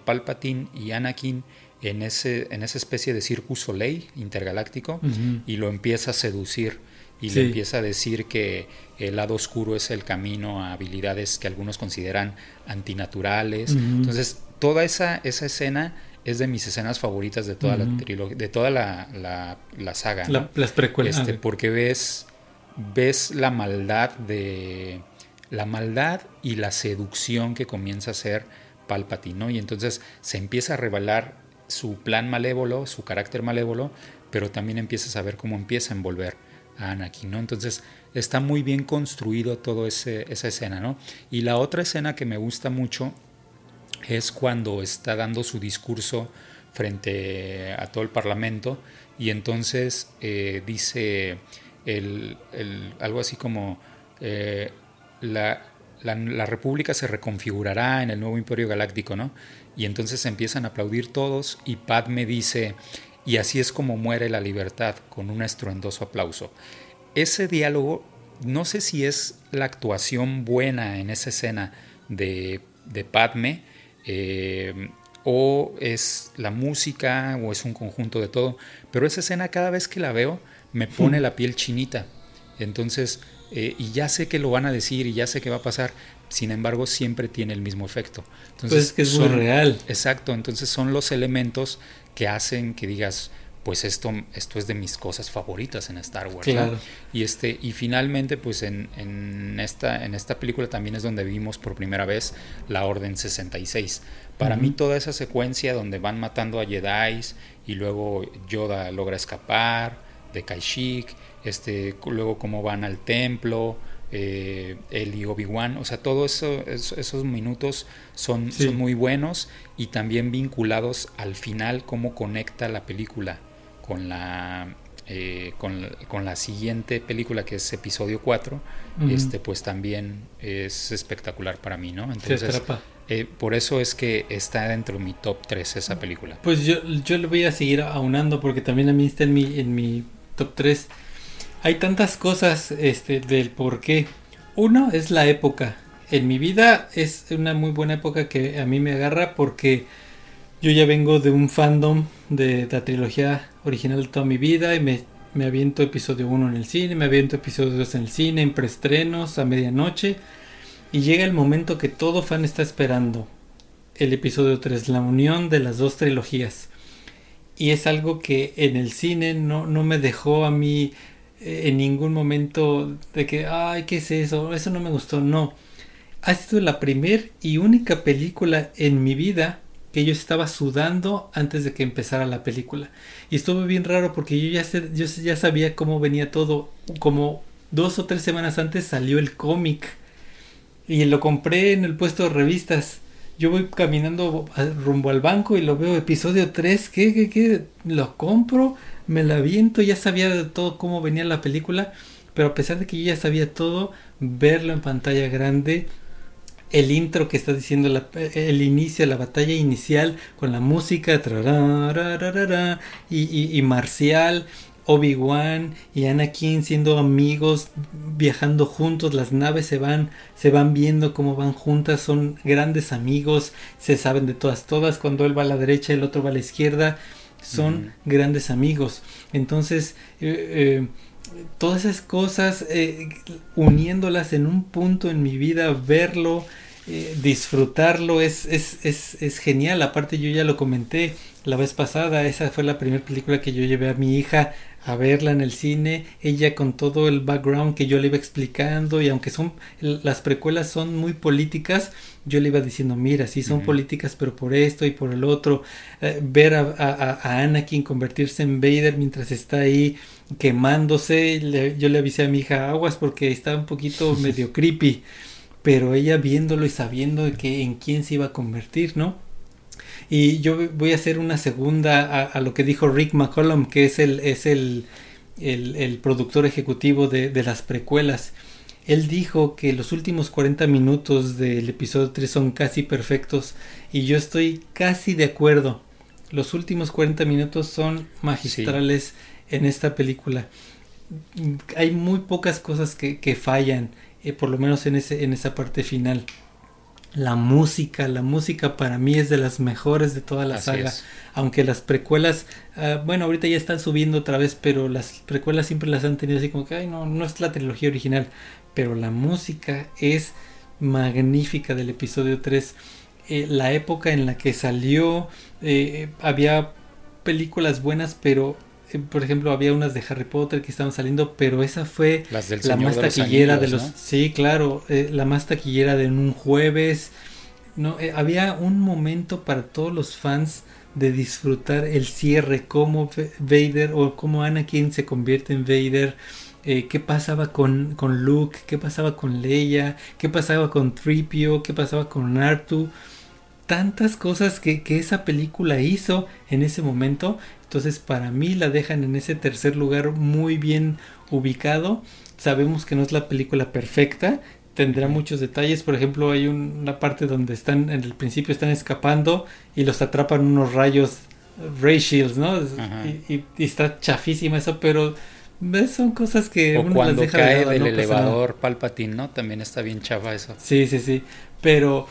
Palpatine y Anakin en esa especie de Circus Soleil intergaláctico, uh-huh, y lo empieza a seducir y le empieza a decir que el lado oscuro es el camino a habilidades que algunos consideran antinaturales. Uh-huh. Entonces, toda esa escena es de mis escenas favoritas de toda, uh-huh, la saga, ¿no? Las precuelas. Porque ves la maldad y la seducción que comienza a hacer Palpatine, ¿no? Y entonces se empieza a revelar su plan malévolo, su carácter malévolo, pero también empiezas a ver cómo empieza a envolver a Anakin, ¿no? Entonces está muy bien construido todo esa escena, ¿no? Y la otra escena que me gusta mucho es cuando está dando su discurso frente a todo el parlamento y entonces dice algo así como la república se reconfigurará en el nuevo imperio galáctico, ¿no? Y entonces empiezan a aplaudir todos y Padme dice: y así es como muere la libertad, con un estruendoso aplauso. Ese diálogo, no sé si es la actuación buena en esa escena de Padme, o es la música, o es un conjunto de todo, pero esa escena cada vez que la veo me pone la piel chinita. Entonces, y ya sé que lo van a decir y ya sé que va a pasar, sin embargo siempre tiene el mismo efecto. Entonces, pues es que es muy real. Exacto, entonces son los elementos que hacen que digas, pues esto es de mis cosas favoritas en Star Wars. Claro. ¿No? Y finalmente, pues en esta película también es donde vimos por primera vez la Orden 66. Para mí toda esa secuencia donde van matando a Jedi y luego Yoda logra escapar de Kashyyyk, luego cómo van al templo, él y Obi-Wan, o sea, todos esos minutos son muy buenos, y también vinculados al final, cómo conecta la película con la siguiente película, que es episodio 4, uh-huh, pues también es espectacular para mí, ¿no? Entonces, por eso es que está dentro de mi top 3 esa película. Pues yo lo voy a seguir aunando, porque también a mí está en mi top 3. Hay tantas cosas del por qué. Uno es la época. En mi vida es una muy buena época que a mí me agarra, porque yo ya vengo de un fandom de la trilogía original de toda mi vida, y me aviento episodio 1 en el cine, me aviento episodio 2 en el cine, en preestrenos, a medianoche, y llega el momento que todo fan está esperando. El episodio 3, la unión de las dos trilogías. Y es algo que en el cine no me dejó a mí en ningún momento de que, ay, ¿qué es eso? Eso no me gustó. No, ha sido la primera y única película en mi vida que yo estaba sudando antes de que empezara la película, y estuvo bien raro, porque yo ya sabía cómo venía todo. Como 2 o 3 semanas antes salió el cómic y lo compré en el puesto de revistas. Yo voy caminando rumbo al banco y lo veo, episodio 3, ¿qué? Lo compro, me la aviento, ya sabía de todo cómo venía la película, pero a pesar de que yo ya sabía todo, verlo en pantalla grande, el intro que está diciendo, el inicio, la batalla inicial, con la música, y marcial, Obi-Wan y Anakin siendo amigos, viajando juntos, las naves se van viendo cómo van juntas, son grandes amigos, se saben de todas, cuando él va a la derecha, el otro va a la izquierda, son grandes amigos. Entonces, todas esas cosas, uniéndolas en un punto en mi vida, verlo, disfrutarlo, es genial. Aparte, yo ya lo comenté la vez pasada, esa fue la primera película que yo llevé a mi hija a verla en el cine, ella con todo el background que yo le iba explicando, y aunque las precuelas son muy políticas, yo le iba diciendo, mira, sí son políticas, pero por esto y por el otro, ver a Anakin convertirse en Vader mientras está ahí quemándose, yo le avisé a mi hija, aguas, porque está un poquito medio creepy, pero ella viéndolo y sabiendo que en quién se iba a convertir, ¿no? Y yo voy a hacer una segunda a lo que dijo Rick McCollum, que es el productor ejecutivo de las precuelas. Él dijo que los últimos 40 minutos del episodio 3 son casi perfectos, y yo estoy casi de acuerdo. Los últimos 40 minutos son magistrales en esta película. Hay muy pocas cosas que fallan, por lo menos en esa parte final. La música para mí es de las mejores de toda la saga. Aunque las precuelas, bueno, ahorita ya están subiendo otra vez, pero las precuelas siempre las han tenido así como que, ay, no es la trilogía original. Pero la música es magnífica del episodio 3. La época en la que salió, había películas buenas, pero por ejemplo había unas de Harry Potter que estaban saliendo, pero esa fue la más taquillera de los... Sí, claro, la más taquillera de un jueves. No, había un momento para todos los fans de disfrutar el cierre, cómo Vader o cómo Anakin se convierte en Vader. Qué pasaba con Luke, qué pasaba con Leia, qué pasaba con 3PO, qué pasaba con R2. Tantas cosas que esa película hizo en ese momento. Entonces para mí la dejan en ese tercer lugar muy bien ubicado. Sabemos que no es la película perfecta, tendrá muchos detalles. Por ejemplo, hay una parte donde están, en el principio están escapando y los atrapan unos rayos, ray shields, ¿no? Y está chafísima eso, pero son cosas que o uno cuando las deja cae del elevador Palpatine, ¿no? También está bien chava eso. Sí. Pero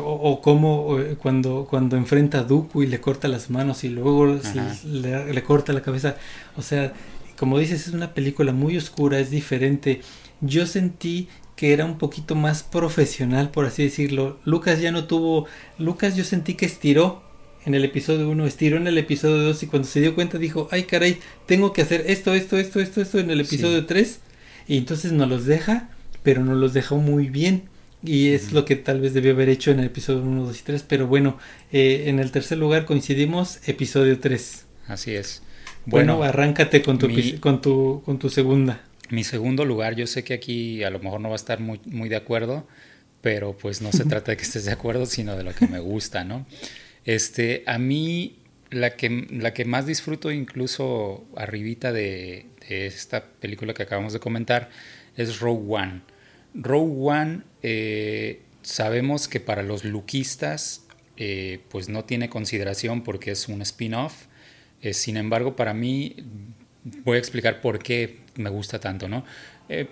o como cuando enfrenta a Dooku y le corta las manos y luego le corta la cabeza. O sea, como dices, es una película muy oscura, es diferente. Yo sentí que era un poquito más profesional, por así decirlo. Lucas yo sentí que estiró en el episodio 1, estiró en el episodio 2, y cuando se dio cuenta dijo, ay caray, tengo que hacer esto en el episodio 3, y entonces nos los deja, pero nos los dejó muy bien, y es lo que tal vez debió haber hecho en el episodio 1, 2 y 3, pero bueno, en el tercer lugar coincidimos, episodio 3. Así es. Bueno, arráncate con tu segunda. Mi segundo lugar, yo sé que aquí a lo mejor no va a estar muy, muy de acuerdo, pero pues no se trata de que estés de acuerdo, sino de lo que me gusta, ¿no? A mí la que más disfruto, incluso arribita de esta película que acabamos de comentar, es Rogue One. Rogue One, sabemos que para los luquistas pues no tiene consideración porque es un spin-off. Sin embargo, para mí, voy a explicar por qué me gusta tanto, ¿no?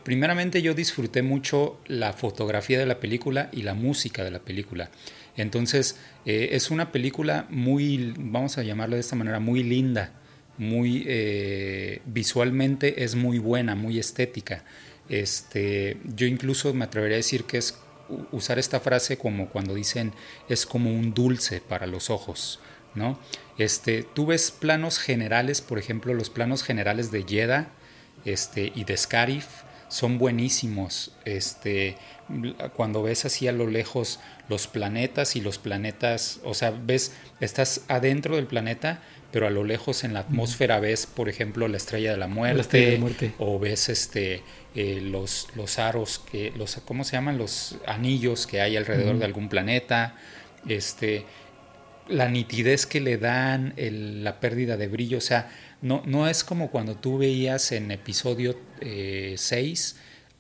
Primeramente, yo disfruté mucho la fotografía de la película y la música de la película. Entonces, es una película muy, vamos a llamarlo de esta manera, muy linda, muy visualmente es muy buena, muy estética. Yo incluso me atrevería a decir que es usar esta frase como cuando dicen es como un dulce para los ojos, ¿no? Tú ves planos generales, por ejemplo, los planos generales de Jedha y de Scarif son buenísimos. Cuando ves así a lo lejos los planetas y los planetas, o sea, ves, estás adentro del planeta, pero a lo lejos en la atmósfera ves, por ejemplo, la Estrella de la Muerte, o ves los aros, ¿cómo se llaman? Los anillos que hay alrededor de algún planeta, la nitidez que le dan, la pérdida de brillo, o sea, no es como cuando tú veías en episodio 6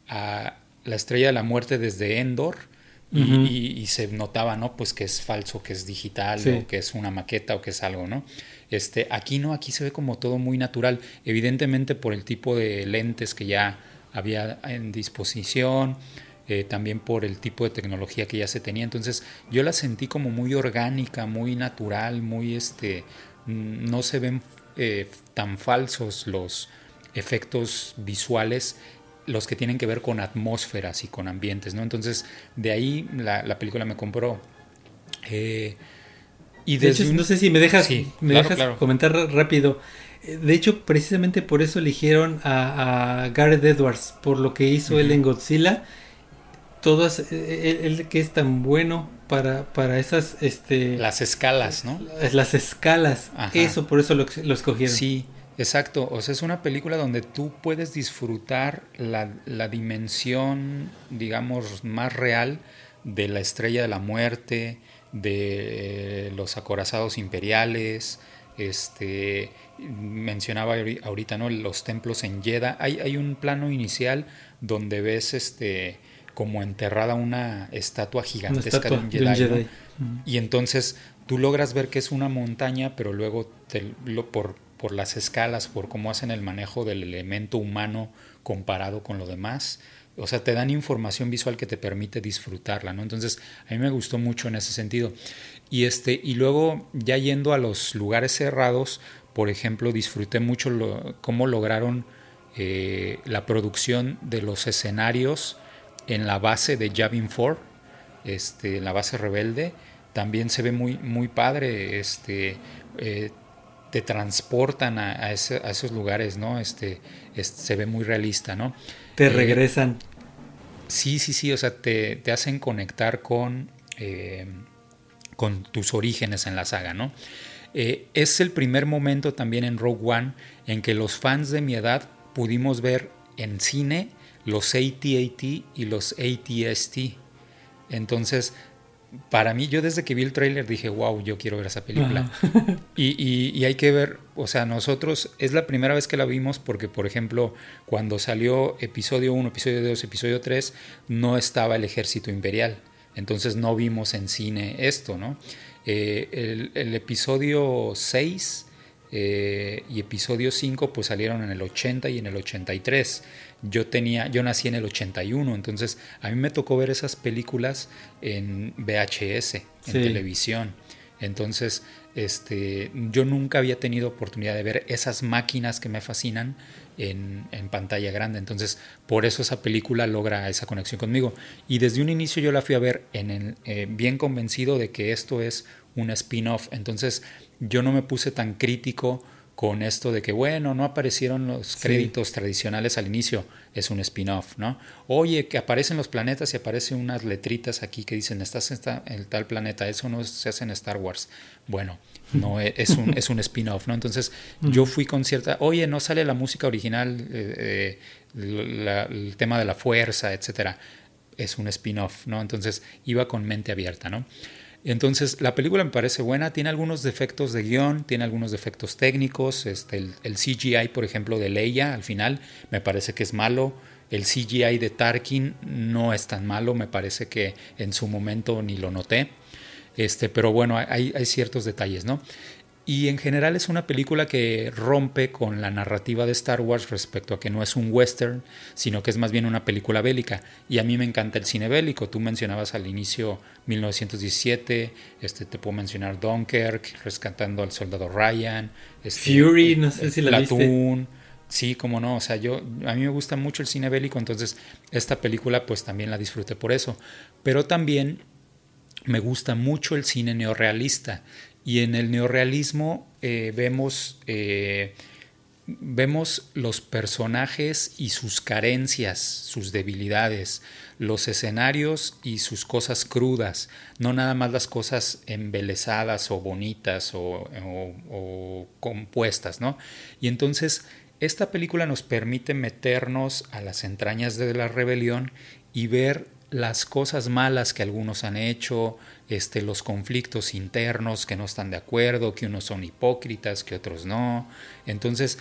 a la Estrella de la Muerte desde Endor y se notaba, ¿no? Pues que es falso, que es digital, o que es una maqueta o que es algo, ¿no? Aquí no, aquí se ve como todo muy natural, evidentemente por el tipo de lentes que ya había en disposición, también por el tipo de tecnología que ya se tenía. Entonces yo la sentí como muy orgánica, muy natural, muy no se ven tan falsos los efectos visuales, los que tienen que ver con atmósferas y con ambientes, ¿no? Entonces, de ahí la película me compró. Y de hecho, no sé si me dejas comentar rápido. De hecho, precisamente por eso eligieron a Gareth Edwards, por lo que hizo él en Godzilla. Él que es tan bueno para esas... Las escalas, ¿no? Las escalas. Ajá. Eso, por eso lo escogieron. Sí. Exacto, o sea, es una película donde tú puedes disfrutar la dimensión, digamos, más real de la Estrella de la Muerte, de los acorazados imperiales, mencionaba ahorita, ¿no?, los templos en Jedha. Hay un plano inicial donde ves como enterrada una estatua gigantesca, de un Jedi. ¿No? Y entonces tú logras ver que es una montaña, pero luego por las escalas, por cómo hacen el manejo del elemento humano comparado con lo demás, o sea, te dan información visual que te permite disfrutarla, ¿no? Entonces, a mí me gustó mucho en ese sentido. Y luego, ya yendo a los lugares cerrados, por ejemplo, disfruté mucho cómo lograron la producción de los escenarios en la base de Yavin 4, en la base rebelde. También se ve muy, muy padre, te transportan a esos lugares, ¿no? Se ve muy realista, ¿no? Te regresan. Sí, o sea, te hacen conectar con tus orígenes en la saga, ¿no? Es el primer momento también en Rogue One en que los fans de mi edad pudimos ver en cine los AT-AT y los AT-ST. Entonces, para mí, yo desde que vi el tráiler dije, wow, yo quiero ver esa película. Y hay que ver, o sea, nosotros es la primera vez que la vimos porque, por ejemplo, cuando salió episodio 1, episodio 2, episodio 3, no estaba el ejército imperial. Entonces no vimos en cine esto, ¿no? El episodio 6 y episodio 5 pues salieron en el 80 y en el 83. Yo nací en el 81, entonces a mí me tocó ver esas películas en VHS, en televisión. Entonces, yo nunca había tenido oportunidad de ver esas máquinas que me fascinan en pantalla grande. Entonces, por eso esa película logra esa conexión conmigo. Y desde un inicio yo la fui a ver bien convencido de que esto es un spin-off. Entonces, yo no me puse tan crítico con esto de que, bueno, no aparecieron los créditos tradicionales al inicio, es un spin-off, ¿no? Oye, que aparecen los planetas y aparecen unas letritas aquí que dicen, estás en tal planeta, eso no se hace en Star Wars. Bueno, no es un spin-off, ¿no? Entonces yo fui con oye, no sale la música original, el tema de la fuerza, etcétera. Es un spin-off, ¿no? Entonces iba con mente abierta, ¿no? Entonces, la película me parece buena, tiene algunos defectos de guión, tiene algunos defectos técnicos, el CGI, por ejemplo, de Leia al final me parece que es malo, el CGI de Tarkin no es tan malo, me parece que en su momento ni lo noté, pero bueno, hay ciertos detalles, ¿no? Y en general es una película que rompe con la narrativa de Star Wars respecto a que no es un western, sino que es más bien una película bélica. Y a mí me encanta el cine bélico. Tú mencionabas al inicio 1917, te puedo mencionar Dunkirk, Rescatando al Soldado Ryan. Fury, no sé si la viste. Platoon. Sí, cómo no. O sea, a mí me gusta mucho el cine bélico, entonces esta película pues también la disfruté por eso. Pero también me gusta mucho el cine neorrealista. Y en el neorrealismo vemos los personajes y sus carencias, sus debilidades, los escenarios y sus cosas crudas, no nada más las cosas embelezadas o bonitas o compuestas, ¿no? Y entonces esta película nos permite meternos a las entrañas de la rebelión y ver las cosas malas que algunos han hecho, los conflictos internos que no están de acuerdo, que unos son hipócritas, que otros no. Entonces,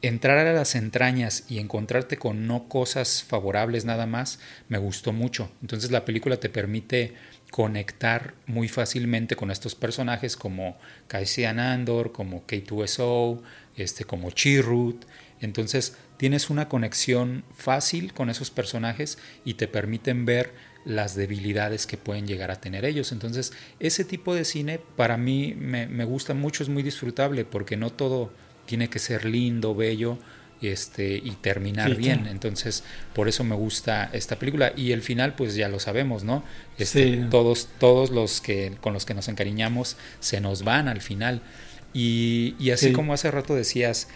entrar a las entrañas y encontrarte con no cosas favorables nada más, me gustó mucho. Entonces, la película te permite conectar muy fácilmente con estos personajes como Cassian Andor, como K2SO, como Chirrut. Entonces, tienes una conexión fácil con esos personajes y te permiten ver las debilidades que pueden llegar a tener ellos. Entonces, ese tipo de cine para mí me gusta mucho, es muy disfrutable porque no todo tiene que ser lindo, bello y terminar bien. Claro. Entonces, por eso me gusta esta película. Y el final, pues ya lo sabemos, ¿no? Todos los que con los que nos encariñamos se nos van al final. Y así como hace rato decías,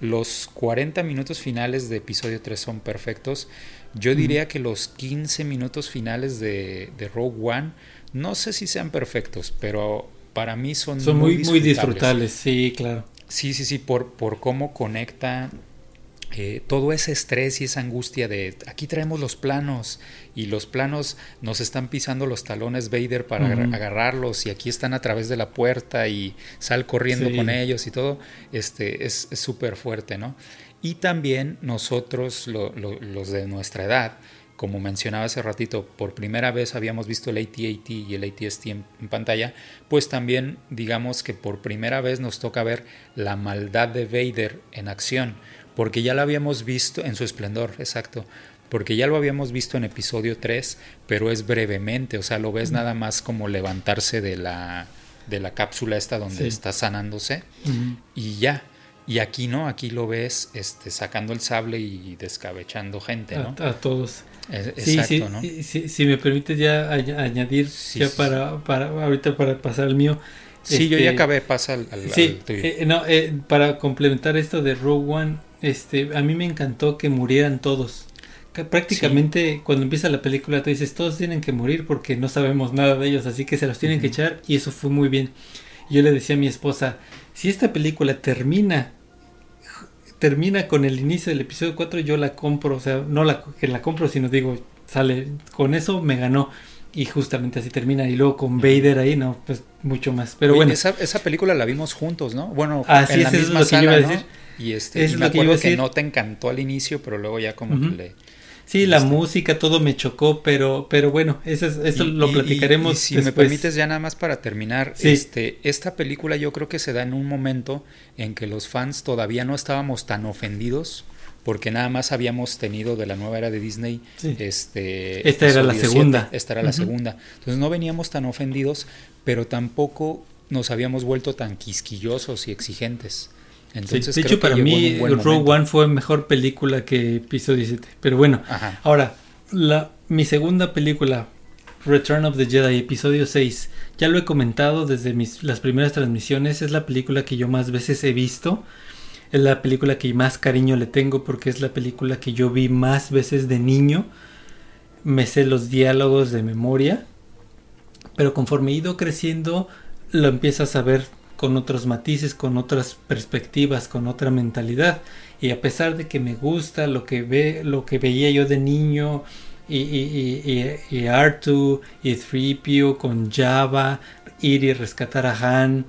los 40 minutos finales de episodio 3 son perfectos. Yo diría que los 15 minutos finales de Rogue One, no sé si sean perfectos, pero para mí son muy disfrutables. Sí, claro. Sí, por cómo conecta todo ese estrés y esa angustia de aquí traemos los planos y los planos nos están pisando los talones Vader para agarrarlos y aquí están a través de la puerta y sal corriendo con ellos y todo, es súper fuerte, ¿no? Y también nosotros, los de nuestra edad, como mencionaba hace ratito, por primera vez habíamos visto el AT-AT y el AT-ST en pantalla, pues también digamos que por primera vez nos toca ver la maldad de Vader en acción, porque ya la habíamos visto en su esplendor, exacto, porque ya lo habíamos visto en episodio 3, pero es brevemente, o sea, lo ves nada más como levantarse de la cápsula esta donde está sanándose y ya. Y aquí no, aquí lo ves sacando el sable y descabechando gente, ¿no? A todos. Exacto, ¿no? Si me permites ya añadir, ahorita para pasar al mío. Sí, yo ya acabé, pasa al tuyo. Para complementar esto de Rogue One, a mí me encantó que murieran todos. Prácticamente cuando empieza la película tú dices, todos tienen que morir porque no sabemos nada de ellos, así que se los tienen que echar, y eso fue muy bien. Yo le decía a mi esposa, si esta película termina con el inicio del episodio 4, yo la compro, o sea, no que la compro, sino digo, sale, con eso me ganó. Y justamente así termina, y luego con Vader ahí, no, pues mucho más. Pero bueno, esa película la vimos juntos, ¿no? Bueno, así en la misma sala, ¿no? Así es, lo que iba a decir. Y es me acuerdo que no te encantó al inicio, pero luego ya como que le... Sí, la música, todo me chocó, pero bueno, eso lo platicaremos y si después. Me permites, ya nada más para terminar, esta película yo creo que se da en un momento en que los fans todavía no estábamos tan ofendidos, porque nada más habíamos tenido de la nueva era de Disney... Sí. Esta era la segunda. Esta era la segunda. Entonces no veníamos tan ofendidos, pero tampoco nos habíamos vuelto tan quisquillosos y exigentes. Entonces, de hecho, para mí Rogue One fue mejor película que Episodio 17. Pero bueno, ahora, mi segunda película, Return of the Jedi, Episodio 6, ya lo he comentado desde las primeras transmisiones, es la película que yo más veces he visto, es la película que más cariño le tengo porque es la película que yo vi más veces de niño, me sé los diálogos de memoria, pero conforme he ido creciendo lo empiezas a ver con otros matices, con otras perspectivas, con otra mentalidad, y a pesar de que me gusta lo que veía yo de niño y R2 y 3PO con Java, ir y rescatar a Han,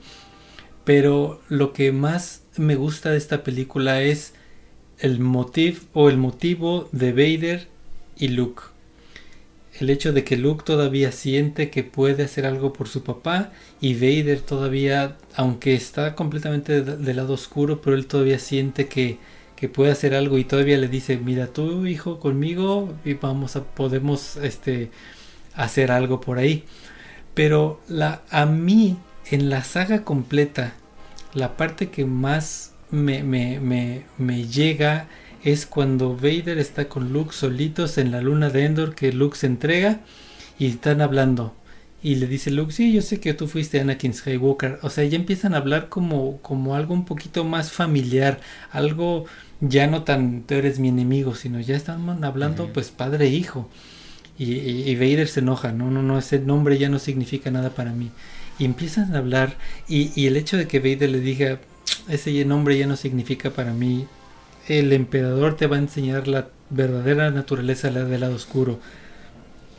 pero lo que más me gusta de esta película es el motivo de Vader y Luke, el hecho de que Luke todavía siente que puede hacer algo por su papá, y Vader todavía, aunque está completamente del lado oscuro, pero él todavía siente que puede hacer algo, y todavía le dice, mira tú, hijo, conmigo y podemos hacer algo por ahí. Pero a mí en la saga completa la parte que más me llega es cuando Vader está con Luke solitos en la luna de Endor, que Luke se entrega y están hablando y le dice Luke, sí, yo sé que tú fuiste Anakin Skywalker, o sea, ya empiezan a hablar como algo un poquito más familiar, algo ya no tan tú eres mi enemigo, sino ya están hablando pues padre e hijo, y Vader se enoja, no, ese nombre ya no significa nada para mí, y empiezan a hablar, y el hecho de que Vader le diga, ese nombre ya no significa para mí, el emperador te va a enseñar la verdadera naturaleza del lado oscuro,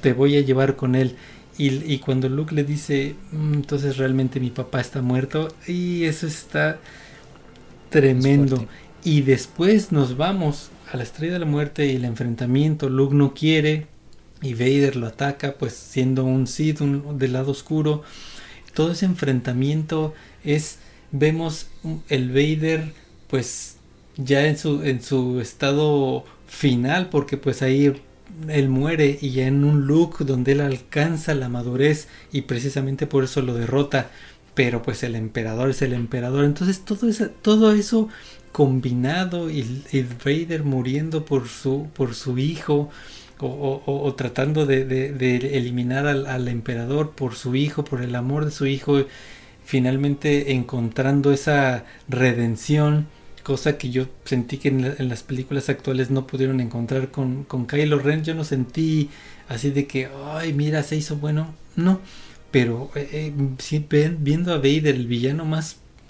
te voy a llevar con él, y cuando Luke le dice, entonces realmente mi papá está muerto, y eso está tremendo, y después nos vamos a la Estrella de la Muerte y el enfrentamiento, Luke no quiere y Vader lo ataca, pues siendo un Sith del lado oscuro, todo ese enfrentamiento vemos el Vader pues ya en su estado final, porque pues ahí él muere, y ya en un Luke donde él alcanza la madurez y precisamente por eso lo derrota, pero pues el emperador es el emperador, entonces todo eso combinado, y Vader muriendo por su hijo, o tratando de eliminar al emperador por su hijo, por el amor de su hijo, finalmente encontrando esa redención, cosa que yo sentí que en las películas actuales no pudieron encontrar con Kylo Ren. Yo no sentí así de que, ay, mira, se hizo bueno. No, pero sí, viendo a Vader, el villano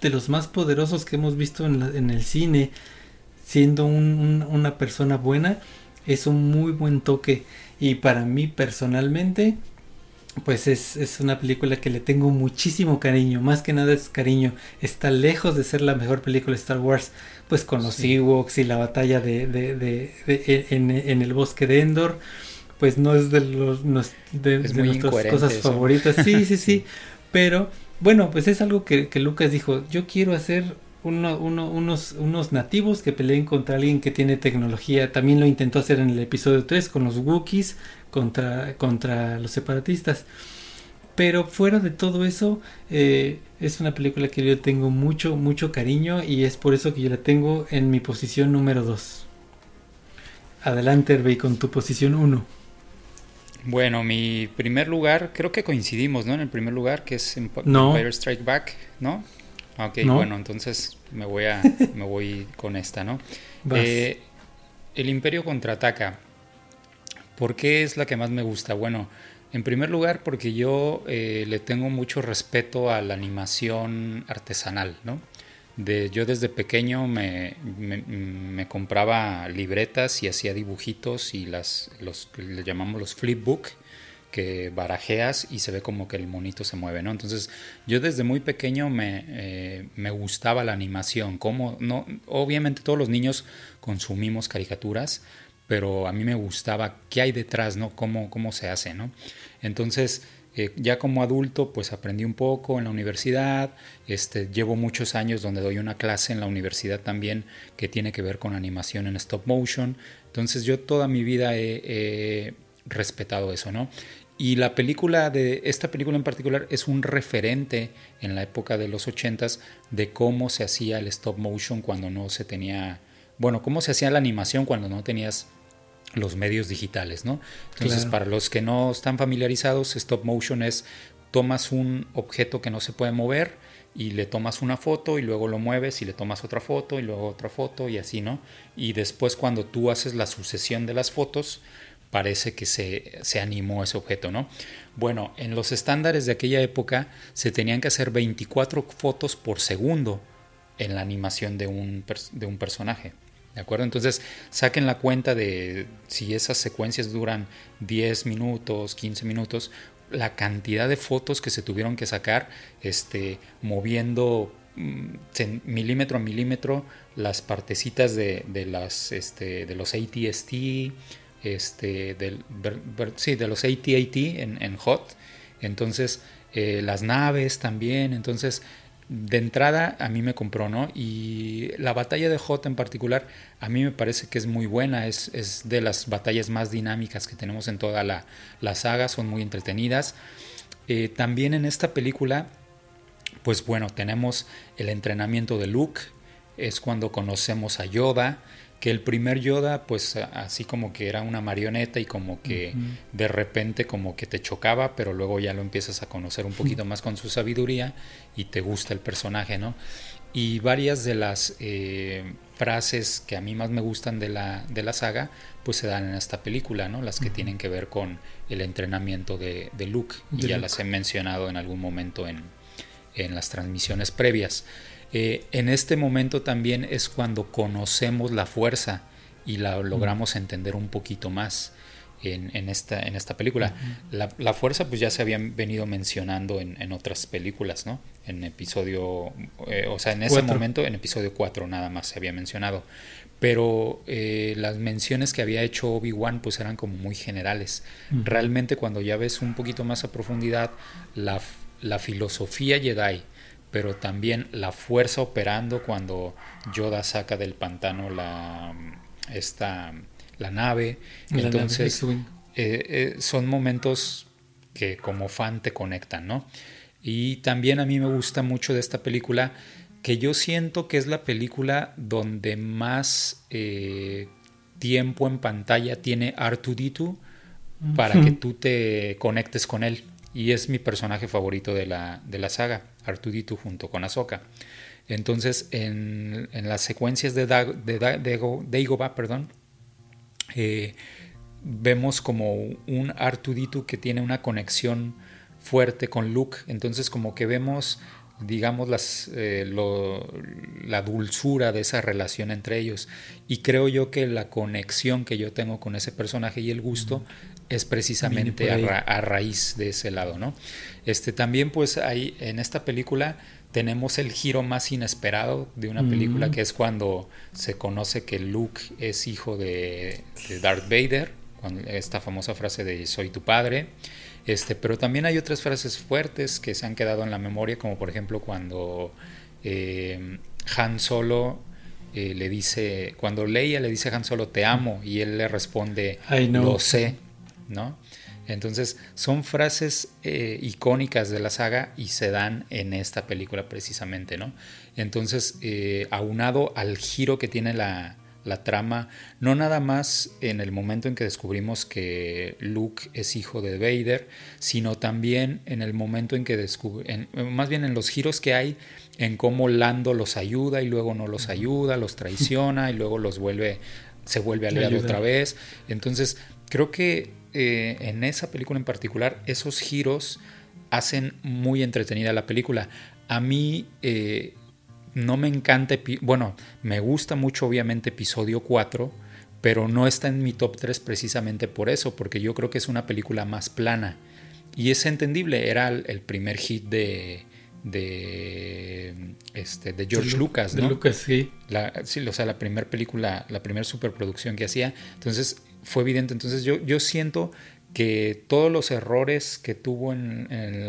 de los más poderosos que hemos visto en el cine, siendo una persona buena, es un muy buen toque. Y para mí personalmente, pues es una película que le tengo muchísimo cariño, más que nada es cariño. Está lejos de ser la mejor película de Star Wars, pues con los Ewoks y la batalla en el bosque de Endor, pues no es de nuestras cosas favoritas, sí, pero bueno, pues es algo que Lucas dijo, yo quiero hacer unos nativos que peleen contra alguien que tiene tecnología. También lo intentó hacer en el episodio 3 con los Wookiees contra los separatistas, pero fuera de todo eso es una película que yo tengo mucho cariño y es por eso que yo la tengo en mi posición número 2. Adelante, Herbey, con tu posición 1. Bueno, mi primer lugar, creo que coincidimos, ¿no? En el primer lugar, que es Empire Strike Back, ¿no? Ok, ¿no? Bueno, entonces me voy con esta, ¿no? El Imperio Contraataca. ¿Por qué es la que más me gusta? Bueno, en primer lugar porque yo le tengo mucho respeto a la animación artesanal, ¿no? Yo desde pequeño me compraba libretas y hacía dibujitos y le llamamos los flipbook, que barajeas y se ve como que el monito se mueve, ¿no? Entonces yo desde muy pequeño me gustaba la animación. Obviamente todos los niños consumimos caricaturas, pero a mí me gustaba qué hay detrás, ¿no? Cómo se hace, ¿no? Entonces ya como adulto pues aprendí un poco en la universidad, llevo muchos años donde doy una clase en la universidad también que tiene que ver con animación en stop motion. Entonces yo toda mi vida he respetado eso, ¿no? Y la película esta película en particular es un referente en la época de los 80s de cómo se hacía el stop motion cuando no se tenía, bueno, cómo se hacía la animación cuando no tenías los medios digitales, ¿no? Entonces, claro, para los que no están familiarizados, stop motion es tomas un objeto que no se puede mover y le tomas una foto y luego lo mueves y le tomas otra foto y luego otra foto y así, ¿no? Y después cuando tú haces la sucesión de las fotos parece que se animó ese objeto, ¿no? Bueno, en los estándares de aquella época se tenían que hacer 24 fotos por segundo en la animación de un personaje, ¿de acuerdo? Entonces saquen la cuenta de si esas secuencias duran 10 minutos, 15 minutos, la cantidad de fotos que se tuvieron que sacar moviendo milímetro a milímetro las partecitas de los AT-ST, de los AT-AT en HOT. Entonces las naves también. Entonces de entrada a mí me compró, ¿no? Y la batalla de HOT en particular a mí me parece que es muy buena, es de las batallas más dinámicas que tenemos en toda la saga, son muy entretenidas. También en esta película pues bueno, tenemos el entrenamiento de Luke, es cuando conocemos a Yoda, que el primer Yoda pues así como que era una marioneta y como que de repente como que te chocaba, pero luego ya lo empiezas a conocer un poquito más con su sabiduría y te gusta el personaje, ¿no? Y varias de las frases que a mí más me gustan de la saga pues se dan en esta película, ¿no? Las que tienen que ver con el entrenamiento de Luke, ya las he mencionado en algún momento en las transmisiones previas. En este momento también es cuando conocemos la fuerza y la logramos entender un poquito más en esta película. La fuerza pues ya se habían venido mencionando en otras películas, ¿no? En episodio, en ese momento en episodio 4 nada más se había mencionado, pero las menciones que había hecho Obi-Wan pues eran como muy generales. Realmente cuando ya ves un poquito más a profundidad la filosofía Jedi, pero también la fuerza operando cuando Yoda saca del pantano la nave. Entonces son momentos que como fan te conectan, ¿no? Y también a mí me gusta mucho de esta película que yo siento que es la película donde más tiempo en pantalla tiene R2-D2 para que tú te conectes con él. Y es mi personaje favorito de la saga, R2-D2 junto con Ahsoka. Entonces, en las secuencias de Dagobah, vemos como un R2-D2 que tiene una conexión fuerte con Luke. Entonces, como que vemos digamos, la dulzura de esa relación entre ellos. Y creo yo que la conexión que yo tengo con ese personaje y el gusto es precisamente a raíz de ese lado, ¿no? También, pues, ahí en esta película tenemos el giro más inesperado de una película, que es cuando se conoce que Luke es hijo de Darth Vader, con esta famosa frase de "soy tu padre". Pero también hay otras frases fuertes que se han quedado en la memoria, como por ejemplo cuando Han Solo le dice, cuando Leia le dice a Han Solo "te amo" y él le responde "lo sé", ¿no? Entonces son frases icónicas de la saga y se dan en esta película precisamente, ¿no? Entonces, aunado al giro que tiene la trama, no nada más en el momento en que descubrimos que Luke es hijo de Vader, sino también en el momento en que más bien en los giros que hay, en cómo Lando los ayuda y luego no los ayuda, los traiciona y luego se vuelve aliado otra vez. Entonces creo que en esa película en particular, esos giros hacen muy entretenida la película. A mí no me encanta, bueno, me gusta mucho obviamente episodio 4, pero no está en mi top 3 precisamente por eso, porque yo creo que es una película más plana y es entendible, era el primer hit de George Lucas, ¿no? De Lucas, sí. La primera película, la primera superproducción que hacía, entonces fue evidente. Entonces yo siento que todos los errores que tuvo en el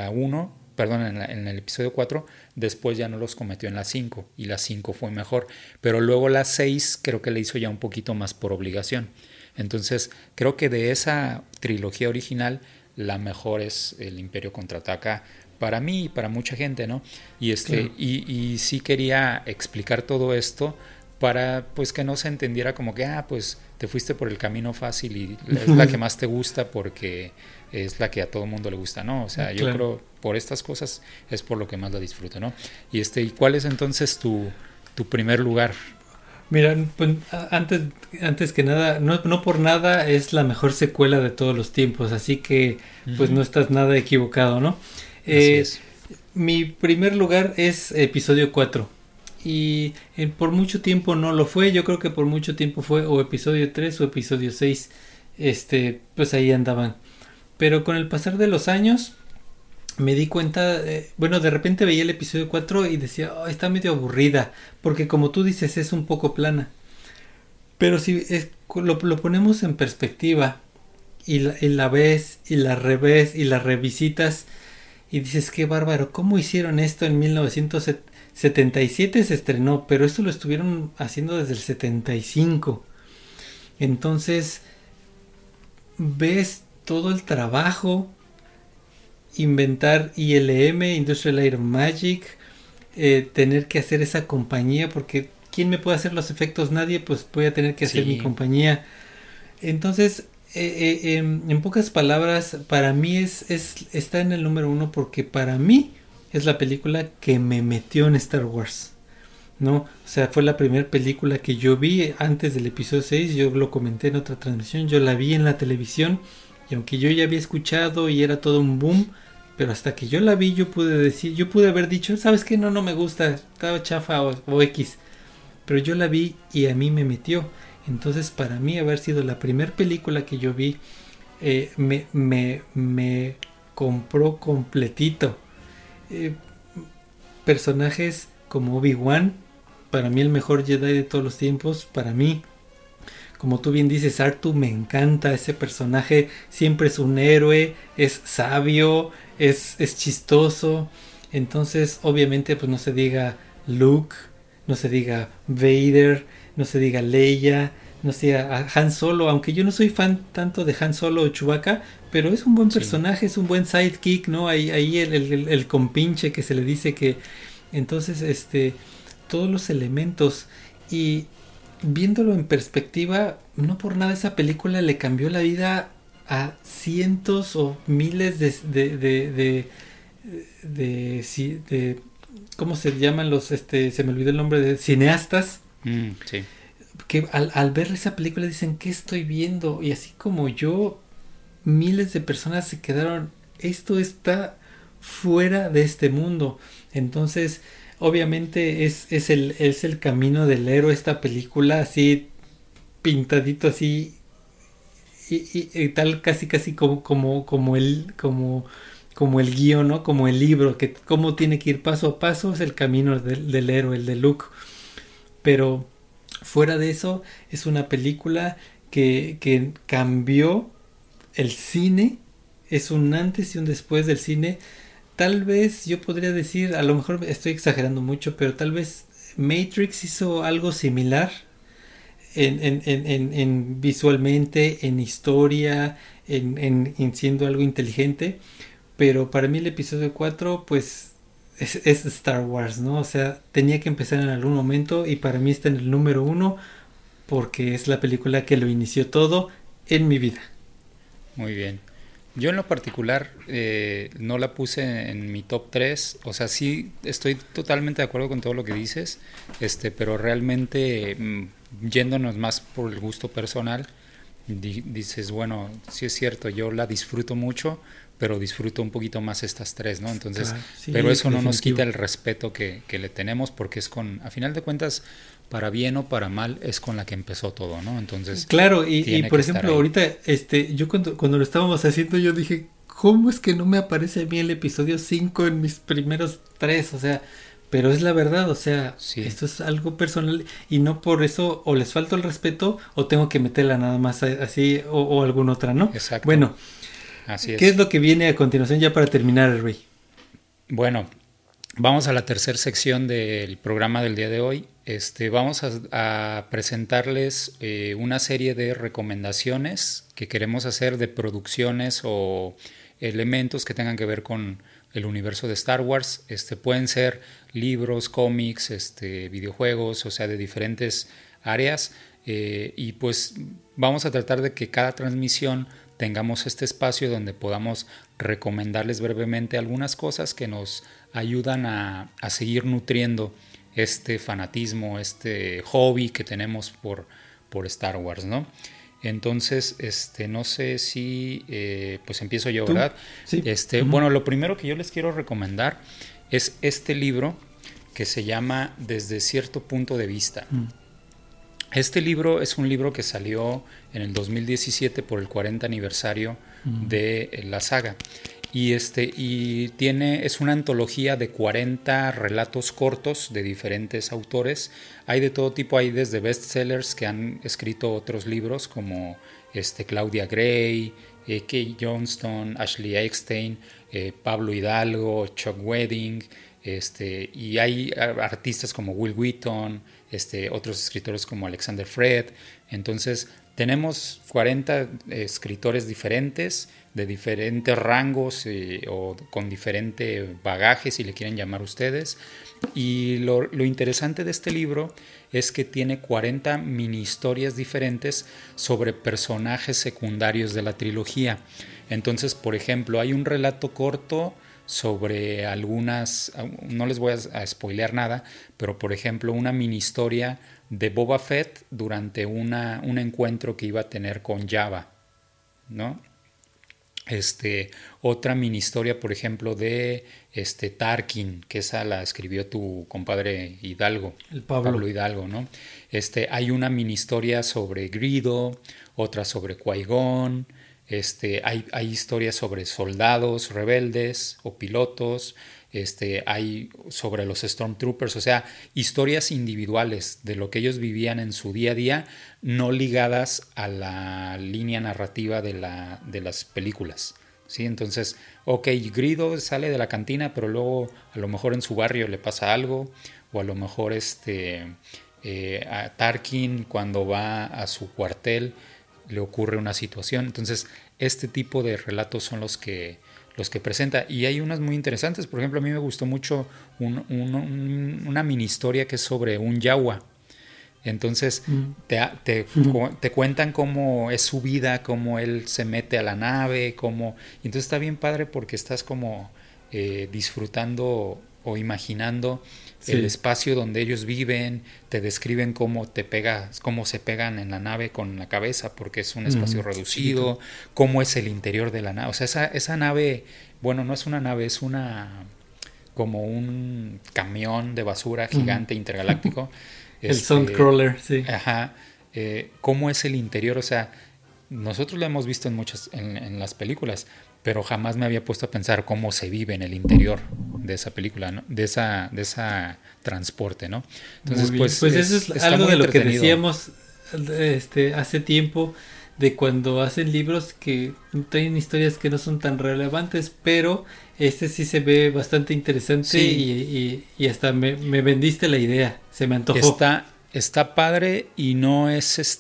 episodio 4, después ya no los cometió en la 5, y la 5 fue mejor, pero luego la 6 creo que le hizo ya un poquito más por obligación. Entonces creo que de esa trilogía original la mejor es El Imperio Contraataca, para mí y para mucha gente, ¿no? Y claro. y sí quería explicar todo esto para, pues, que no se entendiera como que pues te fuiste por el camino fácil y es la que más te gusta porque es la que a todo mundo le gusta, ¿no? O sea, claro. Yo creo por estas cosas es por lo que más la disfruto, ¿no? ¿Y cuál es entonces tu primer lugar? Mira, pues, antes que nada, no por nada es la mejor secuela de todos los tiempos, así que pues no estás nada equivocado, ¿no? Mi primer lugar es episodio 4 y por mucho tiempo no lo fue. Yo creo que por mucho tiempo fue o episodio 3 o episodio 6, pues ahí andaban, pero con el pasar de los años me di cuenta, de repente veía el episodio 4 y decía, está medio aburrida, porque como tú dices es un poco plana, pero si lo ponemos en perspectiva y la ves y la revés y la revisitas y dices, qué bárbaro, ¿cómo hicieron esto? En 1977 se estrenó, pero esto lo estuvieron haciendo desde el 75. Entonces, ves todo el trabajo, inventar ILM, Industrial Light and Magic, tener que hacer esa compañía, porque ¿quién me puede hacer los efectos? Nadie, pues voy a tener que hacer mi compañía. Entonces, en pocas palabras, para mí está en el número 1 porque para mí es la película que me metió en Star Wars, ¿no? O sea, fue la primera película que yo vi antes del episodio 6, yo lo comenté en otra transmisión, yo la vi en la televisión y aunque yo ya había escuchado y era todo un boom, pero hasta que yo la vi yo pude haber dicho, ¿sabes qué? No me gusta, estaba chafa o X, pero yo la vi y a mí me metió. Entonces, para mí haber sido la primera película que yo vi me compró completito. Personajes como Obi-Wan, para mí el mejor Jedi de todos los tiempos, para mí, como tú bien dices, Artu, me encanta ese personaje, siempre es un héroe, es sabio, es chistoso. Entonces, obviamente, pues no se diga Luke, no se diga Vader, no se diga Leia, no se diga Han Solo, aunque yo no soy fan tanto de Han Solo o Chewbacca, pero es un buen personaje, es un buen sidekick, ¿no? Ahí el compinche que se le dice que... Entonces, todos los elementos, y viéndolo en perspectiva, no por nada esa película le cambió la vida a cientos o miles de ¿cómo se llaman los? Se me olvidó el nombre de cineastas. Sí. Que al ver esa película dicen, ¿qué estoy viendo? Y así como yo, miles de personas se quedaron, esto está fuera de este mundo. Entonces, obviamente es el camino del héroe esta película, así pintadito así y tal, casi como el guión, ¿no? Como el libro, que cómo tiene que ir paso a paso es el camino del héroe, el de Luke. Pero fuera de eso, es una película que cambió el cine, es un antes y un después del cine. Tal vez yo podría decir, a lo mejor estoy exagerando mucho, pero tal vez Matrix hizo algo similar en visualmente, en historia, en siendo algo inteligente. Pero para mí el episodio 4 pues es Star Wars, ¿no? O sea, tenía que empezar en algún momento y para mí está en el número 1 porque es la película que lo inició todo en mi vida. Muy bien. Yo en lo particular no la puse en mi top 3, o sea, sí estoy totalmente de acuerdo con todo lo que dices, pero realmente yéndonos más por el gusto personal, dices, bueno, sí es cierto, yo la disfruto mucho, pero disfruto un poquito más estas tres, ¿no? Entonces, claro, sí, pero eso no nos quita el respeto que le tenemos, porque es a final de cuentas, para bien o para mal, es con la que empezó todo, ¿no? Entonces, claro, y por ejemplo, ahorita, yo cuando lo estábamos haciendo, yo dije, ¿cómo es que no me aparece a mí el episodio 5 en mis primeros 3? O sea, pero es la verdad, o sea, sí. Esto es algo personal, y no por eso o les falta el respeto, o tengo que meterla nada más así, o alguna otra, ¿no? Exacto. Bueno, así es. ¿Qué es lo que viene a continuación ya para terminar, Herbey? Bueno, vamos a la tercera sección del programa del día de hoy. Vamos a presentarles una serie de recomendaciones que queremos hacer de producciones o elementos que tengan que ver con el universo de Star Wars. Pueden ser libros, cómics, videojuegos, o sea, de diferentes áreas. Y pues vamos a tratar de que cada transmisión tengamos este espacio donde podamos recomendarles brevemente algunas cosas que nos ayudan a seguir nutriendo este fanatismo, este hobby que tenemos por Star Wars, ¿no? Entonces, no sé si pues empiezo yo, ¿tú? ¿Verdad? Sí. Bueno, lo primero que yo les quiero recomendar es este libro que se llama Desde cierto punto de vista. Este libro es un libro que salió en el 2017 por el 40 aniversario de la saga y, es una antología de 40 relatos cortos de diferentes autores. Hay de todo tipo, hay desde bestsellers que han escrito otros libros como Claudia Gray, Kate Johnston, Ashley Eckstein, Pablo Hidalgo, Chuck Wedding, y hay artistas como Will Wheaton, otros escritores como Alexander Fred. Entonces tenemos 40 escritores diferentes de diferentes rangos o con diferente bagaje, si le quieren llamar ustedes, y lo interesante de este libro es que tiene 40 mini historias diferentes sobre personajes secundarios de la trilogía. Entonces, por ejemplo, hay un relato corto sobre algunas, no les voy a spoilear nada, pero por ejemplo una mini historia de Boba Fett durante un encuentro que iba a tener con Jabba, ¿no? Otra mini historia, por ejemplo, de Tarkin, que esa la escribió tu compadre Hidalgo, el Pablo Hidalgo, ¿no? Hay una mini historia sobre Greedo, otra sobre Qui-Gon. Hay historias sobre soldados rebeldes o pilotos, hay sobre los Stormtroopers, o sea, historias individuales de lo que ellos vivían en su día a día, no ligadas a la línea narrativa de las películas, ¿sí? Entonces, Greedo sale de la cantina, pero luego a lo mejor en su barrio le pasa algo, o a lo mejor a Tarkin cuando va a su cuartel le ocurre una situación. Entonces, este tipo de relatos son los que presenta. Y hay unas muy interesantes. Por ejemplo, a mí me gustó mucho una mini historia que es sobre un yawa. Entonces, te cuentan cómo es su vida, cómo él se mete a la nave, cómo... Entonces, está bien padre porque estás como disfrutando o imaginando sí, el espacio donde ellos viven, te describen cómo te pegas, cómo se pegan en la nave con la cabeza, porque es un espacio reducido, chiquito, cómo es el interior de la nave. O sea, esa nave, bueno, no es una nave, es una como un camión de basura gigante intergaláctico. El Soundcrawler, sí. Ajá. ¿Cómo es el interior? O sea, nosotros lo hemos visto en muchas, en las películas, pero jamás me había puesto a pensar cómo se vive en el interior de esa película, ¿no? de esa transporte, ¿no? Entonces, pues eso es algo de lo que decíamos hace tiempo, de cuando hacen libros que traen historias que no son tan relevantes, pero sí se ve bastante interesante, sí, y hasta me vendiste la idea, se me antojó. Está padre y no es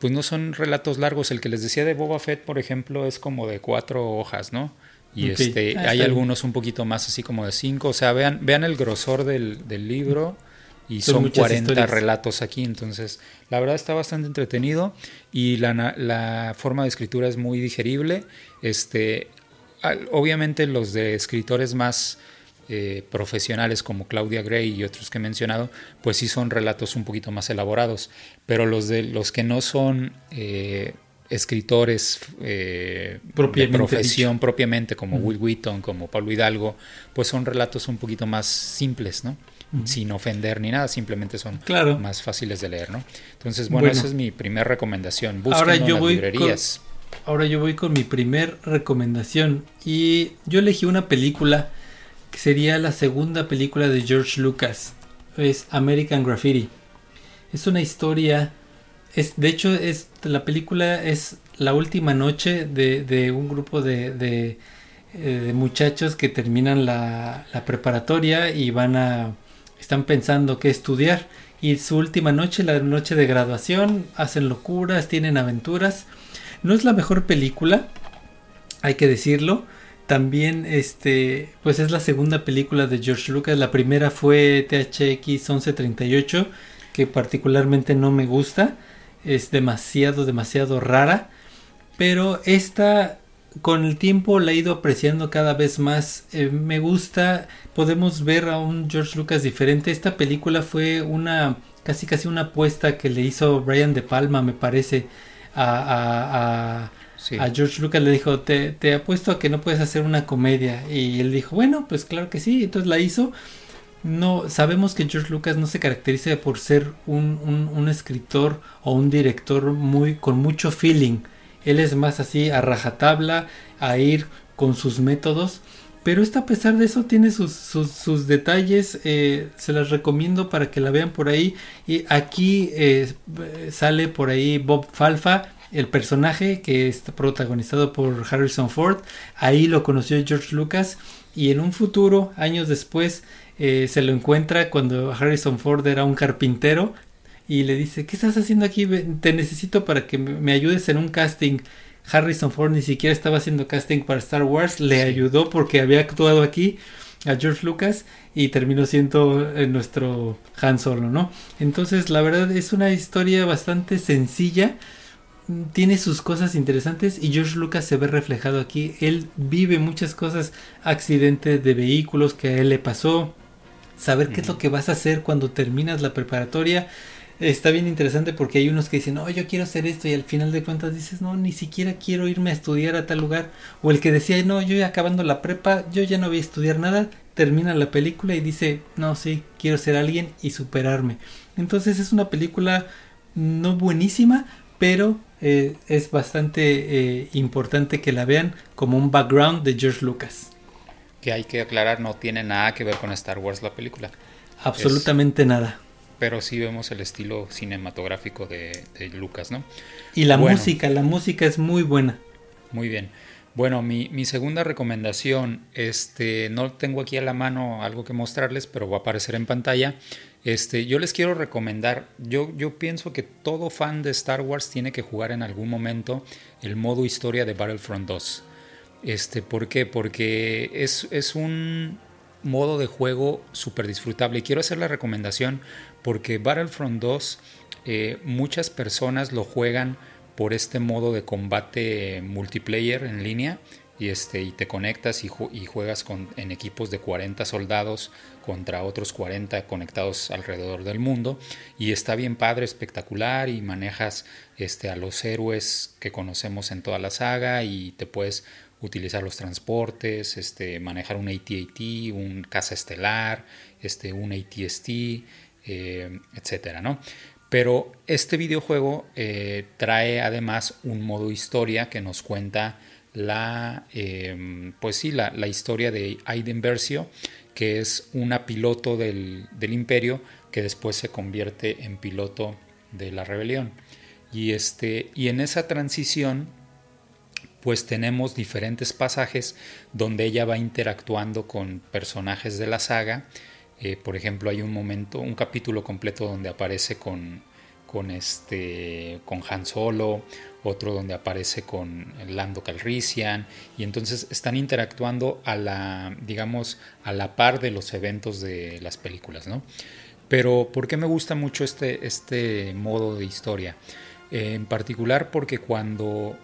pues no son relatos largos. El que les decía de Boba Fett, por ejemplo, es como de 4 hojas, ¿no? Y okay, hay algunos un poquito más, así como de 5. O sea, vean el grosor del libro, y son 40 historias, relatos aquí. Entonces, la verdad está bastante entretenido, y la forma de escritura es muy digerible. Obviamente los de escritores más profesionales como Claudia Gray y otros que he mencionado, pues sí son relatos un poquito más elaborados, pero los que no son escritores de profesión propiamente, como Will Wheaton, como Pablo Hidalgo, pues son relatos un poquito más simples, ¿no? Sin ofender ni nada, simplemente son más fáciles de leer, ¿no? Entonces, bueno, esa es mi primera recomendación. Búsquenlo en las librerías. Ahora yo voy con mi primer recomendación, y yo elegí una película que sería la segunda película de George Lucas. Es American Graffiti. Es una historia. La película es la última noche de un grupo de muchachos que terminan la preparatoria y están pensando qué estudiar. Y su última noche, la noche de graduación, hacen locuras, tienen aventuras. No es la mejor película, hay que decirlo. También, pues es la segunda película de George Lucas. La primera fue THX 1138, que particularmente no me gusta. Es demasiado, demasiado rara. Pero esta, con el tiempo, la he ido apreciando cada vez más. Me gusta. Podemos ver a un George Lucas diferente. Esta película fue casi una apuesta que le hizo Brian De Palma, me parece, a George Lucas. Le dijo, te apuesto a que no puedes hacer una comedia, y él dijo, bueno, pues claro que sí. Entonces la hizo. No sabemos que George Lucas no se caracteriza por ser un escritor o un director con mucho feeling. Él es más así a rajatabla, a ir con sus métodos, pero a pesar de eso tiene sus detalles. Se las recomiendo para que la vean por ahí. Y aquí sale por ahí Bob Falfa, el personaje que está protagonizado por Harrison Ford. Ahí lo conoció George Lucas, y en un futuro, años después, se lo encuentra cuando Harrison Ford era un carpintero, y le dice, ¿qué estás haciendo aquí? Te necesito para que me ayudes en un casting. Harrison Ford ni siquiera estaba haciendo casting para Star Wars, le ayudó porque había actuado aquí a George Lucas, y terminó siendo nuestro Han Solo, ¿no? Entonces, la verdad, es una historia bastante sencilla. Tiene sus cosas interesantes, y George Lucas se ve reflejado aquí. Él vive muchas cosas, accidentes de vehículos que a él le pasó, saber qué es lo que vas a hacer cuando terminas la preparatoria. Está bien interesante, porque hay unos que dicen, no, yo quiero hacer esto, y al final de cuentas dices, no, ni siquiera quiero irme a estudiar a tal lugar. O el que decía, no, yo acabando la prepa, yo ya no voy a estudiar nada. Termina la película y dice, no, sí, quiero ser alguien y superarme. Entonces es una película no buenísima, pero es bastante importante que la vean como un background de George Lucas. Que hay que aclarar, no tiene nada que ver con Star Wars la película. Absolutamente nada. Pero sí vemos el estilo cinematográfico de Lucas, ¿no? Y la música es muy buena. Muy bien. Bueno, mi segunda recomendación, no tengo aquí a la mano algo que mostrarles, pero va a aparecer en pantalla. Yo les quiero recomendar, yo pienso que todo fan de Star Wars tiene que jugar en algún momento el modo historia de Battlefront 2. ¿Por qué? Porque es un modo de juego súper disfrutable, y quiero hacer la recomendación porque Battlefront 2 muchas personas lo juegan por este modo de combate multiplayer en línea, y te conectas y juegas en equipos de 40 soldados contra otros 40 conectados alrededor del mundo, y está bien padre, espectacular, y manejas a los héroes que conocemos en toda la saga, y te puedes utilizar los transportes, manejar un AT-AT, un caza estelar, un AT-ST, etcétera, ¿no? Pero este videojuego trae además un modo historia que nos cuenta la historia de Aiden Versio, que es una piloto del Imperio que después se convierte en piloto de la Rebelión. Y en esa transición pues tenemos diferentes pasajes donde ella va interactuando con personajes de la saga. Por ejemplo, hay un capítulo completo donde aparece con Han Solo, otro donde aparece con Lando Calrissian, y entonces están interactuando a la par de los eventos de las películas, ¿no? Pero ¿por qué me gusta mucho este modo de historia? En particular porque cuando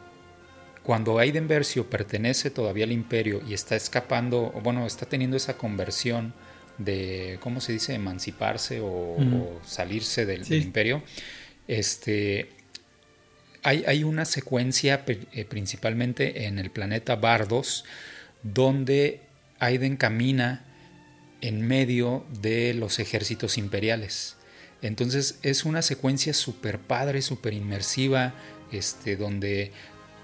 Aiden Versio pertenece todavía al Imperio y está escapando, bueno, está teniendo esa conversión de, ¿cómo se dice?, emanciparse o salirse del Imperio. Hay una secuencia principalmente en el planeta Bardos, donde Aiden camina en medio de los ejércitos imperiales. Entonces es una secuencia súper padre, súper inmersiva, donde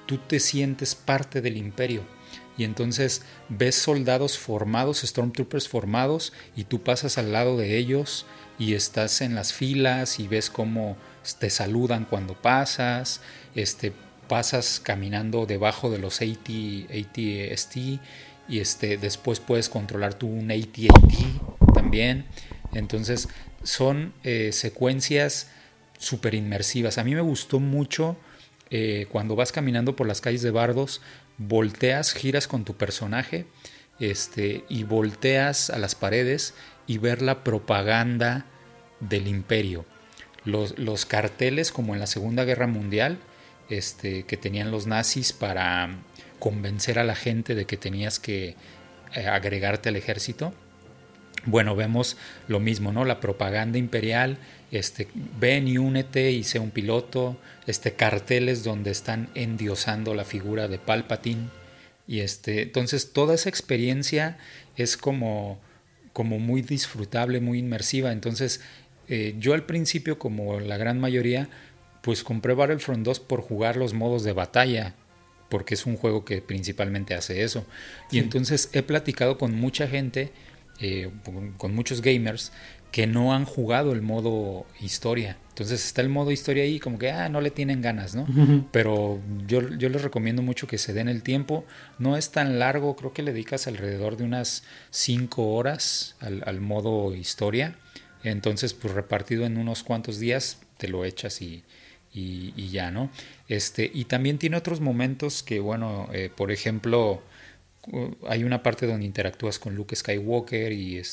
tú te sientes parte del Imperio. Y entonces ves soldados formados, Stormtroopers formados, y tú pasas al lado de ellos y estás en las filas y ves cómo te saludan cuando pasas, pasas caminando debajo de los AT-ST, y después puedes controlar tú un AT-AT también. Entonces son secuencias súper inmersivas. A mí me gustó mucho cuando vas caminando por las calles de Bardos, volteas, giras con tu personaje y volteas a las paredes y ver la propaganda del Imperio, los carteles como en la Segunda Guerra Mundial que tenían los nazis para convencer a la gente de que tenías que agregarte al ejército. Bueno, vemos lo mismo, ¿no? La propaganda imperial, ven y únete y sé un piloto, carteles donde están endiosando la figura de Palpatine, y entonces toda esa experiencia es como muy disfrutable, muy inmersiva. Entonces yo al principio, como la gran mayoría, pues compré Battlefront 2 por jugar los modos de batalla, porque es un juego que principalmente hace eso, sí. Y entonces he platicado con mucha gente, con muchos gamers que no han jugado el modo historia. Entonces está el modo historia ahí como que no le tienen ganas, ¿no? Uh-huh. Pero yo les recomiendo mucho que se den el tiempo. No es tan largo, creo que le dedicas alrededor de unas 5 horas al modo historia. Entonces pues repartido en unos cuantos días te lo echas y ya, ¿no? Y también tiene otros momentos que, bueno, por ejemplo, hay una parte donde interactúas con Luke Skywalker y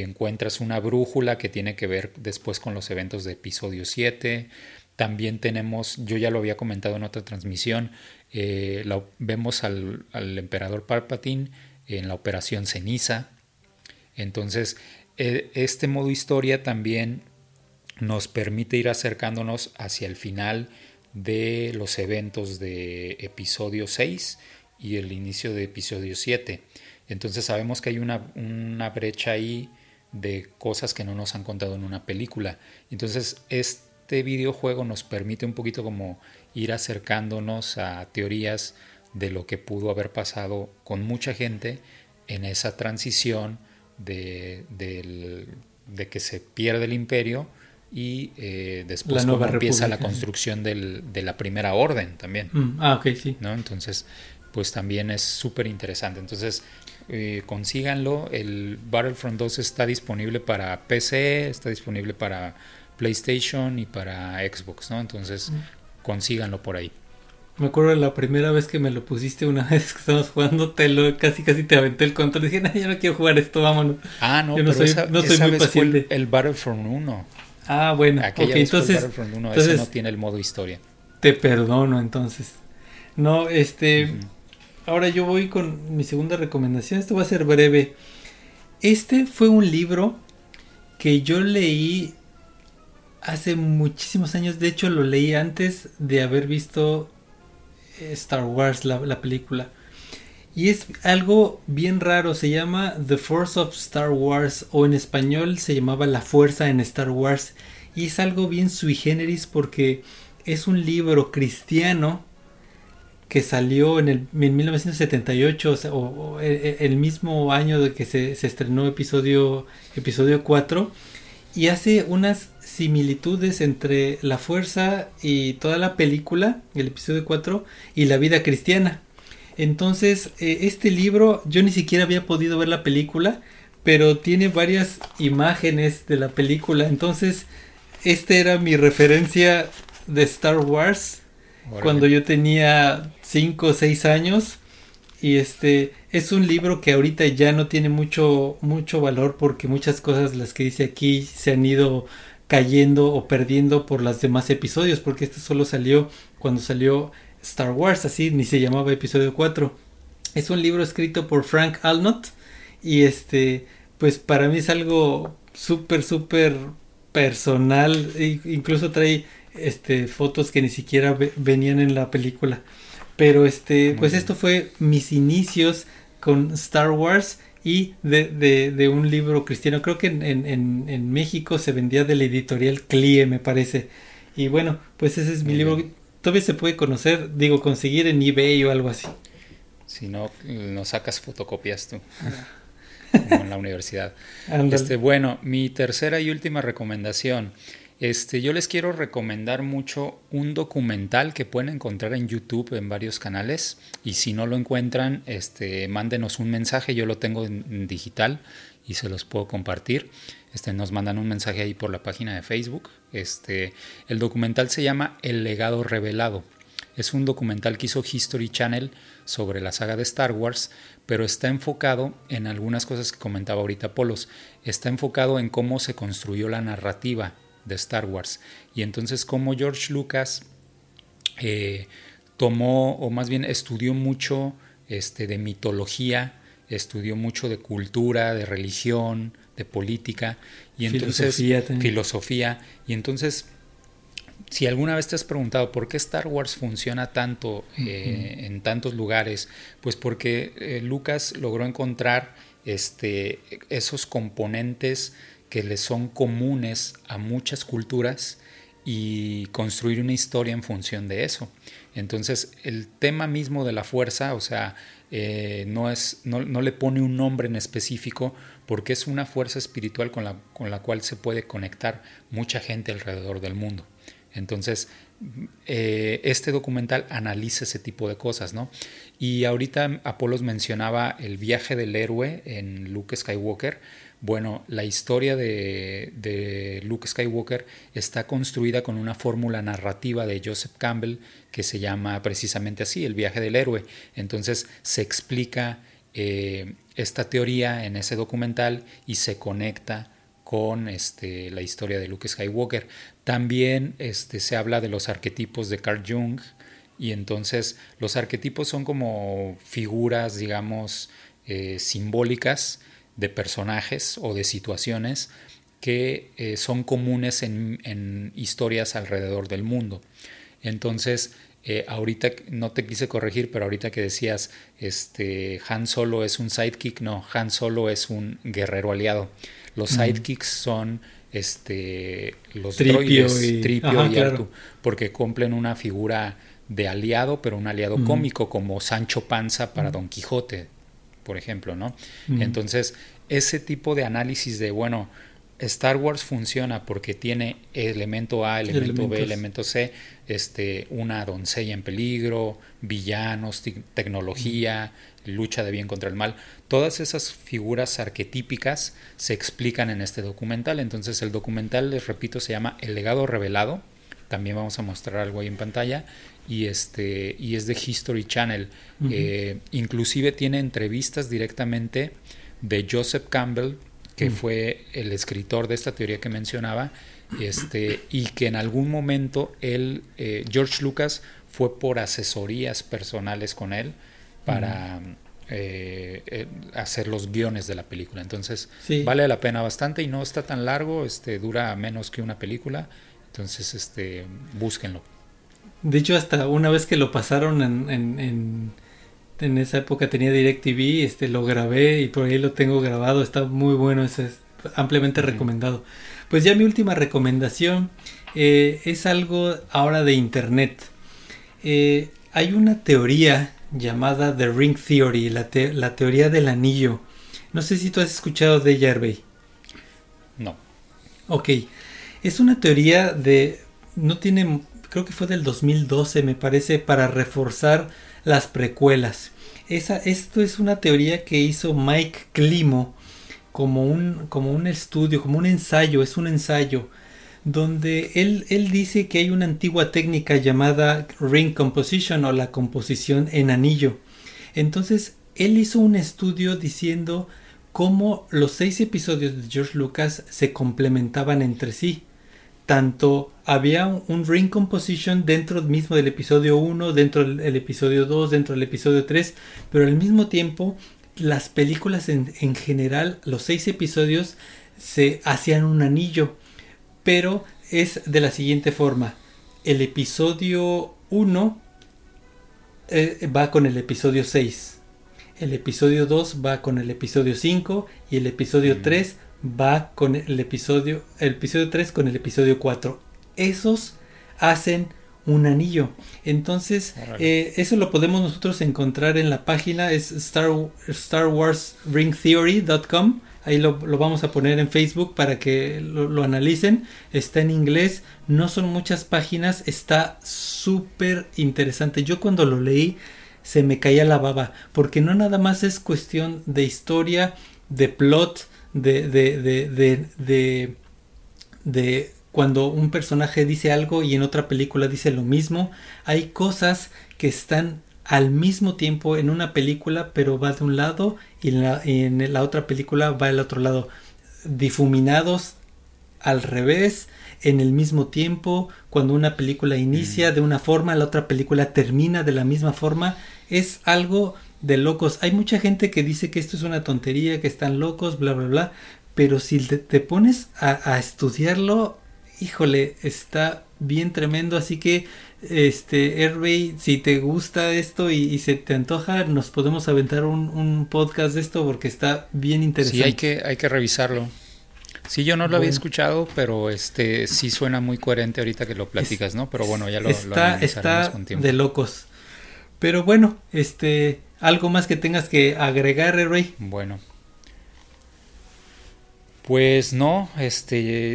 encuentras una brújula que tiene que ver después con los eventos de episodio 7. También tenemos, yo ya lo había comentado en otra transmisión, vemos al emperador Palpatine en la operación Ceniza. Entonces este modo historia también nos permite ir acercándonos hacia el final de los eventos de episodio 6 y el inicio de episodio 7. Entonces sabemos que hay una brecha ahí de cosas que no nos han contado en una película. Entonces este videojuego nos permite un poquito como ir acercándonos a teorías de lo que pudo haber pasado con mucha gente en esa transición de que se pierde el Imperio y después la nueva empieza República. La construcción de la Primera Orden también. Ok, sí. ¿No? Entonces pues también es súper interesante. Entonces consíganlo. El Battlefront 2 está disponible para PC, está disponible para PlayStation y para Xbox, ¿no? Entonces consíganlo por ahí. Me acuerdo la primera vez que me lo pusiste, una vez que estábamos jugando, casi te aventé el control. Dije, no, yo no quiero jugar esto, vámonos. No, yo no, pero soy muy paciente. El Battlefront 1. Bueno. Aquella vez entonces, fue el Battlefront 1, entonces, ese no tiene el modo historia. Te perdono, entonces. No, Ahora yo voy con mi segunda recomendación. Esto va a ser breve. Este fue un libro que yo leí hace muchísimos años. De hecho, lo leí antes de haber visto Star Wars, la película. Y es algo bien raro. Se llama The Force of Star Wars, o en español se llamaba La Fuerza en Star Wars. Y es algo bien sui generis porque es un libro cristiano que salió en 1978, o el mismo año de que se estrenó episodio 4, y hace unas similitudes entre la fuerza y toda la película, el episodio 4, y la vida cristiana. Entonces, este libro, yo ni siquiera había podido ver la película, pero tiene varias imágenes de la película. Entonces, este era mi referencia de Star Wars. Órale. Cuando yo tenía 5 o 6 años, y es un libro que ahorita ya no tiene mucho valor porque muchas cosas las que dice aquí se han ido cayendo o perdiendo por los demás episodios, porque este solo salió cuando salió Star Wars, así ni se llamaba episodio 4. Es un libro escrito por Frank Alnott, y pues para mí es algo súper súper personal, e incluso trae fotos que ni siquiera venían en la película, pero pues esto fue mis inicios con Star Wars y de un libro cristiano. Creo que en México se vendía de la editorial CLIE, me parece. Y bueno, pues ese es mi libro. Todavía se puede conseguir en eBay o algo así. Si no sacas fotocopias tú. Como en la universidad. Bueno, mi tercera y última recomendación. Yo les quiero recomendar mucho un documental que pueden encontrar en YouTube en varios canales, y si no lo encuentran, mándenos un mensaje. Yo lo tengo en digital y se los puedo compartir. Nos mandan un mensaje ahí por la página de Facebook. El documental se llama El legado revelado. Es un documental que hizo History Channel sobre la saga de Star Wars, pero está enfocado en algunas cosas que comentaba ahorita Apolos. Está enfocado en cómo se construyó la narrativa de Star Wars, y entonces como George Lucas tomó, o más bien estudió mucho de mitología, estudió mucho de cultura, de religión, de política, y filosofía, entonces filosofía. Y entonces, si alguna vez te has preguntado por qué Star Wars funciona tanto en tantos lugares, pues porque Lucas logró encontrar esos componentes que les son comunes a muchas culturas y construir una historia en función de eso. Entonces, el tema mismo de la fuerza, o sea, no le pone un nombre en específico, porque es una fuerza espiritual con la cual se puede conectar mucha gente alrededor del mundo. Entonces, este documental analiza ese tipo de cosas, ¿no? Y ahorita Apolos mencionaba el viaje del héroe en Luke Skywalker. Bueno, la historia de Luke Skywalker está construida con una fórmula narrativa de Joseph Campbell que se llama precisamente así, el viaje del héroe. Entonces se explica esta teoría en ese documental y se conecta con la historia de Luke Skywalker. También se habla de los arquetipos de Carl Jung, y entonces los arquetipos son como figuras, digamos, simbólicas de personajes o de situaciones que son comunes en historias alrededor del mundo. Entonces, ahorita no te quise corregir, pero ahorita que decías Han Solo es un sidekick, no, Han Solo es un guerrero aliado. Los sidekicks son los droides, Tripio y claro, Artu, porque cumplen una figura de aliado, pero un aliado cómico, como Sancho Panza para Don Quijote, por ejemplo, ¿no? Entonces, ese tipo de análisis de, bueno, Star Wars funciona porque tiene elemento A, elemento B, elemento C, una doncella en peligro, villanos, tecnología, lucha de bien contra el mal. Todas esas figuras arquetípicas se explican en este documental. Entonces, el documental, les repito, se llama El legado revelado. También vamos a mostrar algo ahí en pantalla. Y es de History Channel. Inclusive tiene entrevistas directamente de Joseph Campbell, que fue el escritor de esta teoría que mencionaba, y que en algún momento George Lucas fue por asesorías personales con él para hacer los guiones de la película. Entonces sí, vale la pena bastante y no está tan largo, dura menos que una película. Entonces búsquenlo. De hecho, hasta una vez que lo pasaron en esa época tenía DirecTV, lo grabé y por ahí lo tengo grabado. Está muy bueno, es ampliamente recomendado. Pues ya mi última recomendación es algo ahora de internet. Hay una teoría llamada The Ring Theory, la teoría del anillo. No sé si tú has escuchado de ella, Herbey. No. Ok. Es una teoría creo que fue del 2012, me parece, para reforzar las precuelas. Esto es una teoría que hizo Mike Climo como un estudio, como un ensayo, es un ensayo donde él dice que hay una antigua técnica llamada ring composition o la composición en anillo. Entonces él hizo un estudio diciendo cómo los 6 episodios de George Lucas se complementaban entre sí. Tanto había un ring composition dentro mismo del episodio 1, dentro del episodio 2, dentro del episodio 3, pero al mismo tiempo las películas en general, los 6 episodios, se hacían un anillo. Pero es de la siguiente forma: el episodio 1 va con el episodio 6, el episodio 2 va con el episodio 5 y el episodio 3 va con el episodio 3 con el episodio 4. Esos hacen un anillo. Entonces eso lo podemos nosotros encontrar en la página, es starwarsringtheory.com. Ahí lo vamos a poner en Facebook para que lo analicen. Está en inglés, no son muchas páginas, está súper interesante. Yo cuando lo leí se me caía la baba, porque no nada más es cuestión de historia, de plot, de cuando un personaje dice algo y en otra película dice lo mismo. Hay cosas que están al mismo tiempo en una película, pero va de un lado y en la otra película va al otro lado, difuminados al revés, en el mismo tiempo. Cuando una película inicia de una forma, la otra película termina de la misma forma. Es algo de locos. Hay mucha gente que dice que esto es una tontería, que están locos, bla bla bla, pero si te pones a estudiarlo, híjole, está bien tremendo. Así que Herbey, si te gusta esto y se te antoja, nos podemos aventar un podcast de esto porque está bien interesante. Sí, hay que revisarlo. Sí, yo no lo había escuchado, pero sí suena muy coherente ahorita que lo platicas, ¿no? Pero bueno, ya lo analizaremos con tiempo. Está de locos. Pero bueno, algo más que tengas que agregar, Herbey. Bueno, pues no,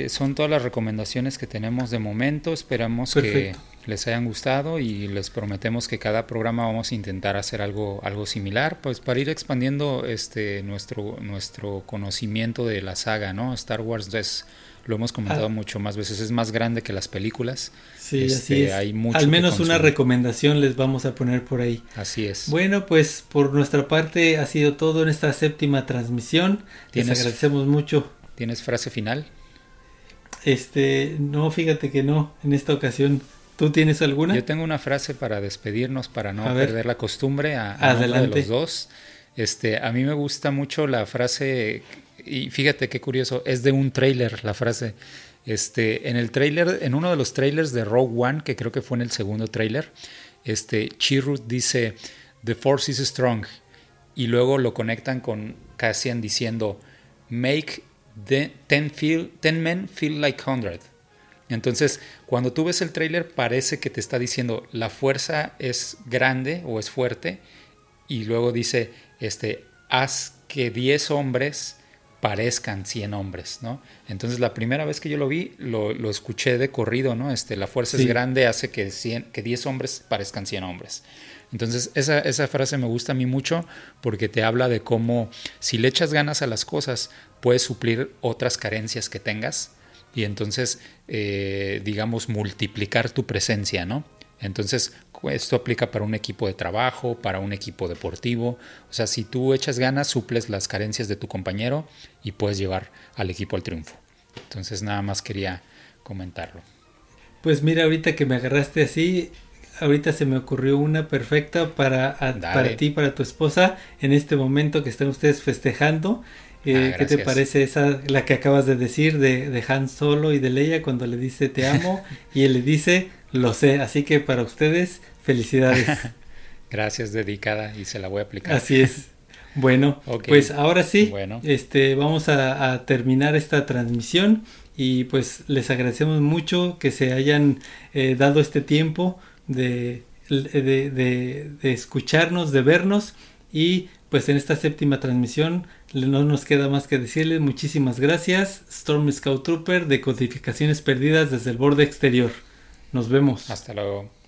son todas las recomendaciones que tenemos de momento. Esperamos que les hayan gustado y les prometemos que cada programa vamos a intentar hacer algo similar, pues para ir expandiendo nuestro conocimiento de la saga, ¿no? Star Wars lo hemos comentado mucho más veces, es más grande que las películas. Sí, así es. Hay mucho. Al menos una recomendación les vamos a poner por ahí. Así es. Bueno, pues por nuestra parte ha sido todo en esta séptima transmisión. Les agradecemos mucho. ¿Tienes frase final? No, fíjate que no, en esta ocasión. ¿Tú tienes alguna? Yo tengo una frase para despedirnos, para no perder la costumbre a nombre de los dos. A mí me gusta mucho la frase, y fíjate qué curioso, es de un tráiler la frase. En uno de los trailers de Rogue One, que creo que fue en el segundo tráiler, Chirrut dice "The Force is strong" y luego lo conectan con Cassian diciendo "Make 10 men feel like 100. Entonces, cuando tú ves el tráiler parece que te está diciendo la fuerza es grande o es fuerte, y luego dice haz que 10 hombres parezcan 100 hombres, ¿no? Entonces, la primera vez que yo lo vi, lo escuché de corrido, ¿no? La fuerza es grande, hace que 10 hombres parezcan 100 hombres. Entonces, esa frase me gusta a mí mucho porque te habla de cómo si le echas ganas a las cosas, puedes suplir otras carencias que tengas. Y entonces, digamos, multiplicar tu presencia, ¿no? Entonces, esto aplica para un equipo de trabajo, para un equipo deportivo. O sea, si tú echas ganas, suples las carencias de tu compañero y puedes llevar al equipo al triunfo. Entonces, nada más quería comentarlo. Pues mira, ahorita que me agarraste así, ahorita se me ocurrió una perfecta para ti, para tu esposa, en este momento que están ustedes festejando. ¿Qué te parece esa, la que acabas de decir de Han Solo y de Leia cuando le dice te amo y él le dice lo sé? Así que para ustedes, felicidades. Gracias, dedicada, y se la voy a aplicar. Así es. Bueno, okay. Pues ahora sí, bueno. Vamos a terminar esta transmisión y pues les agradecemos mucho que se hayan dado este tiempo de escucharnos, de vernos, y pues en esta séptima transmisión no nos queda más que decirles muchísimas gracias. Storm Scout Trooper de Codificaciones Perdidas desde el Borde Exterior. Nos vemos. Hasta luego.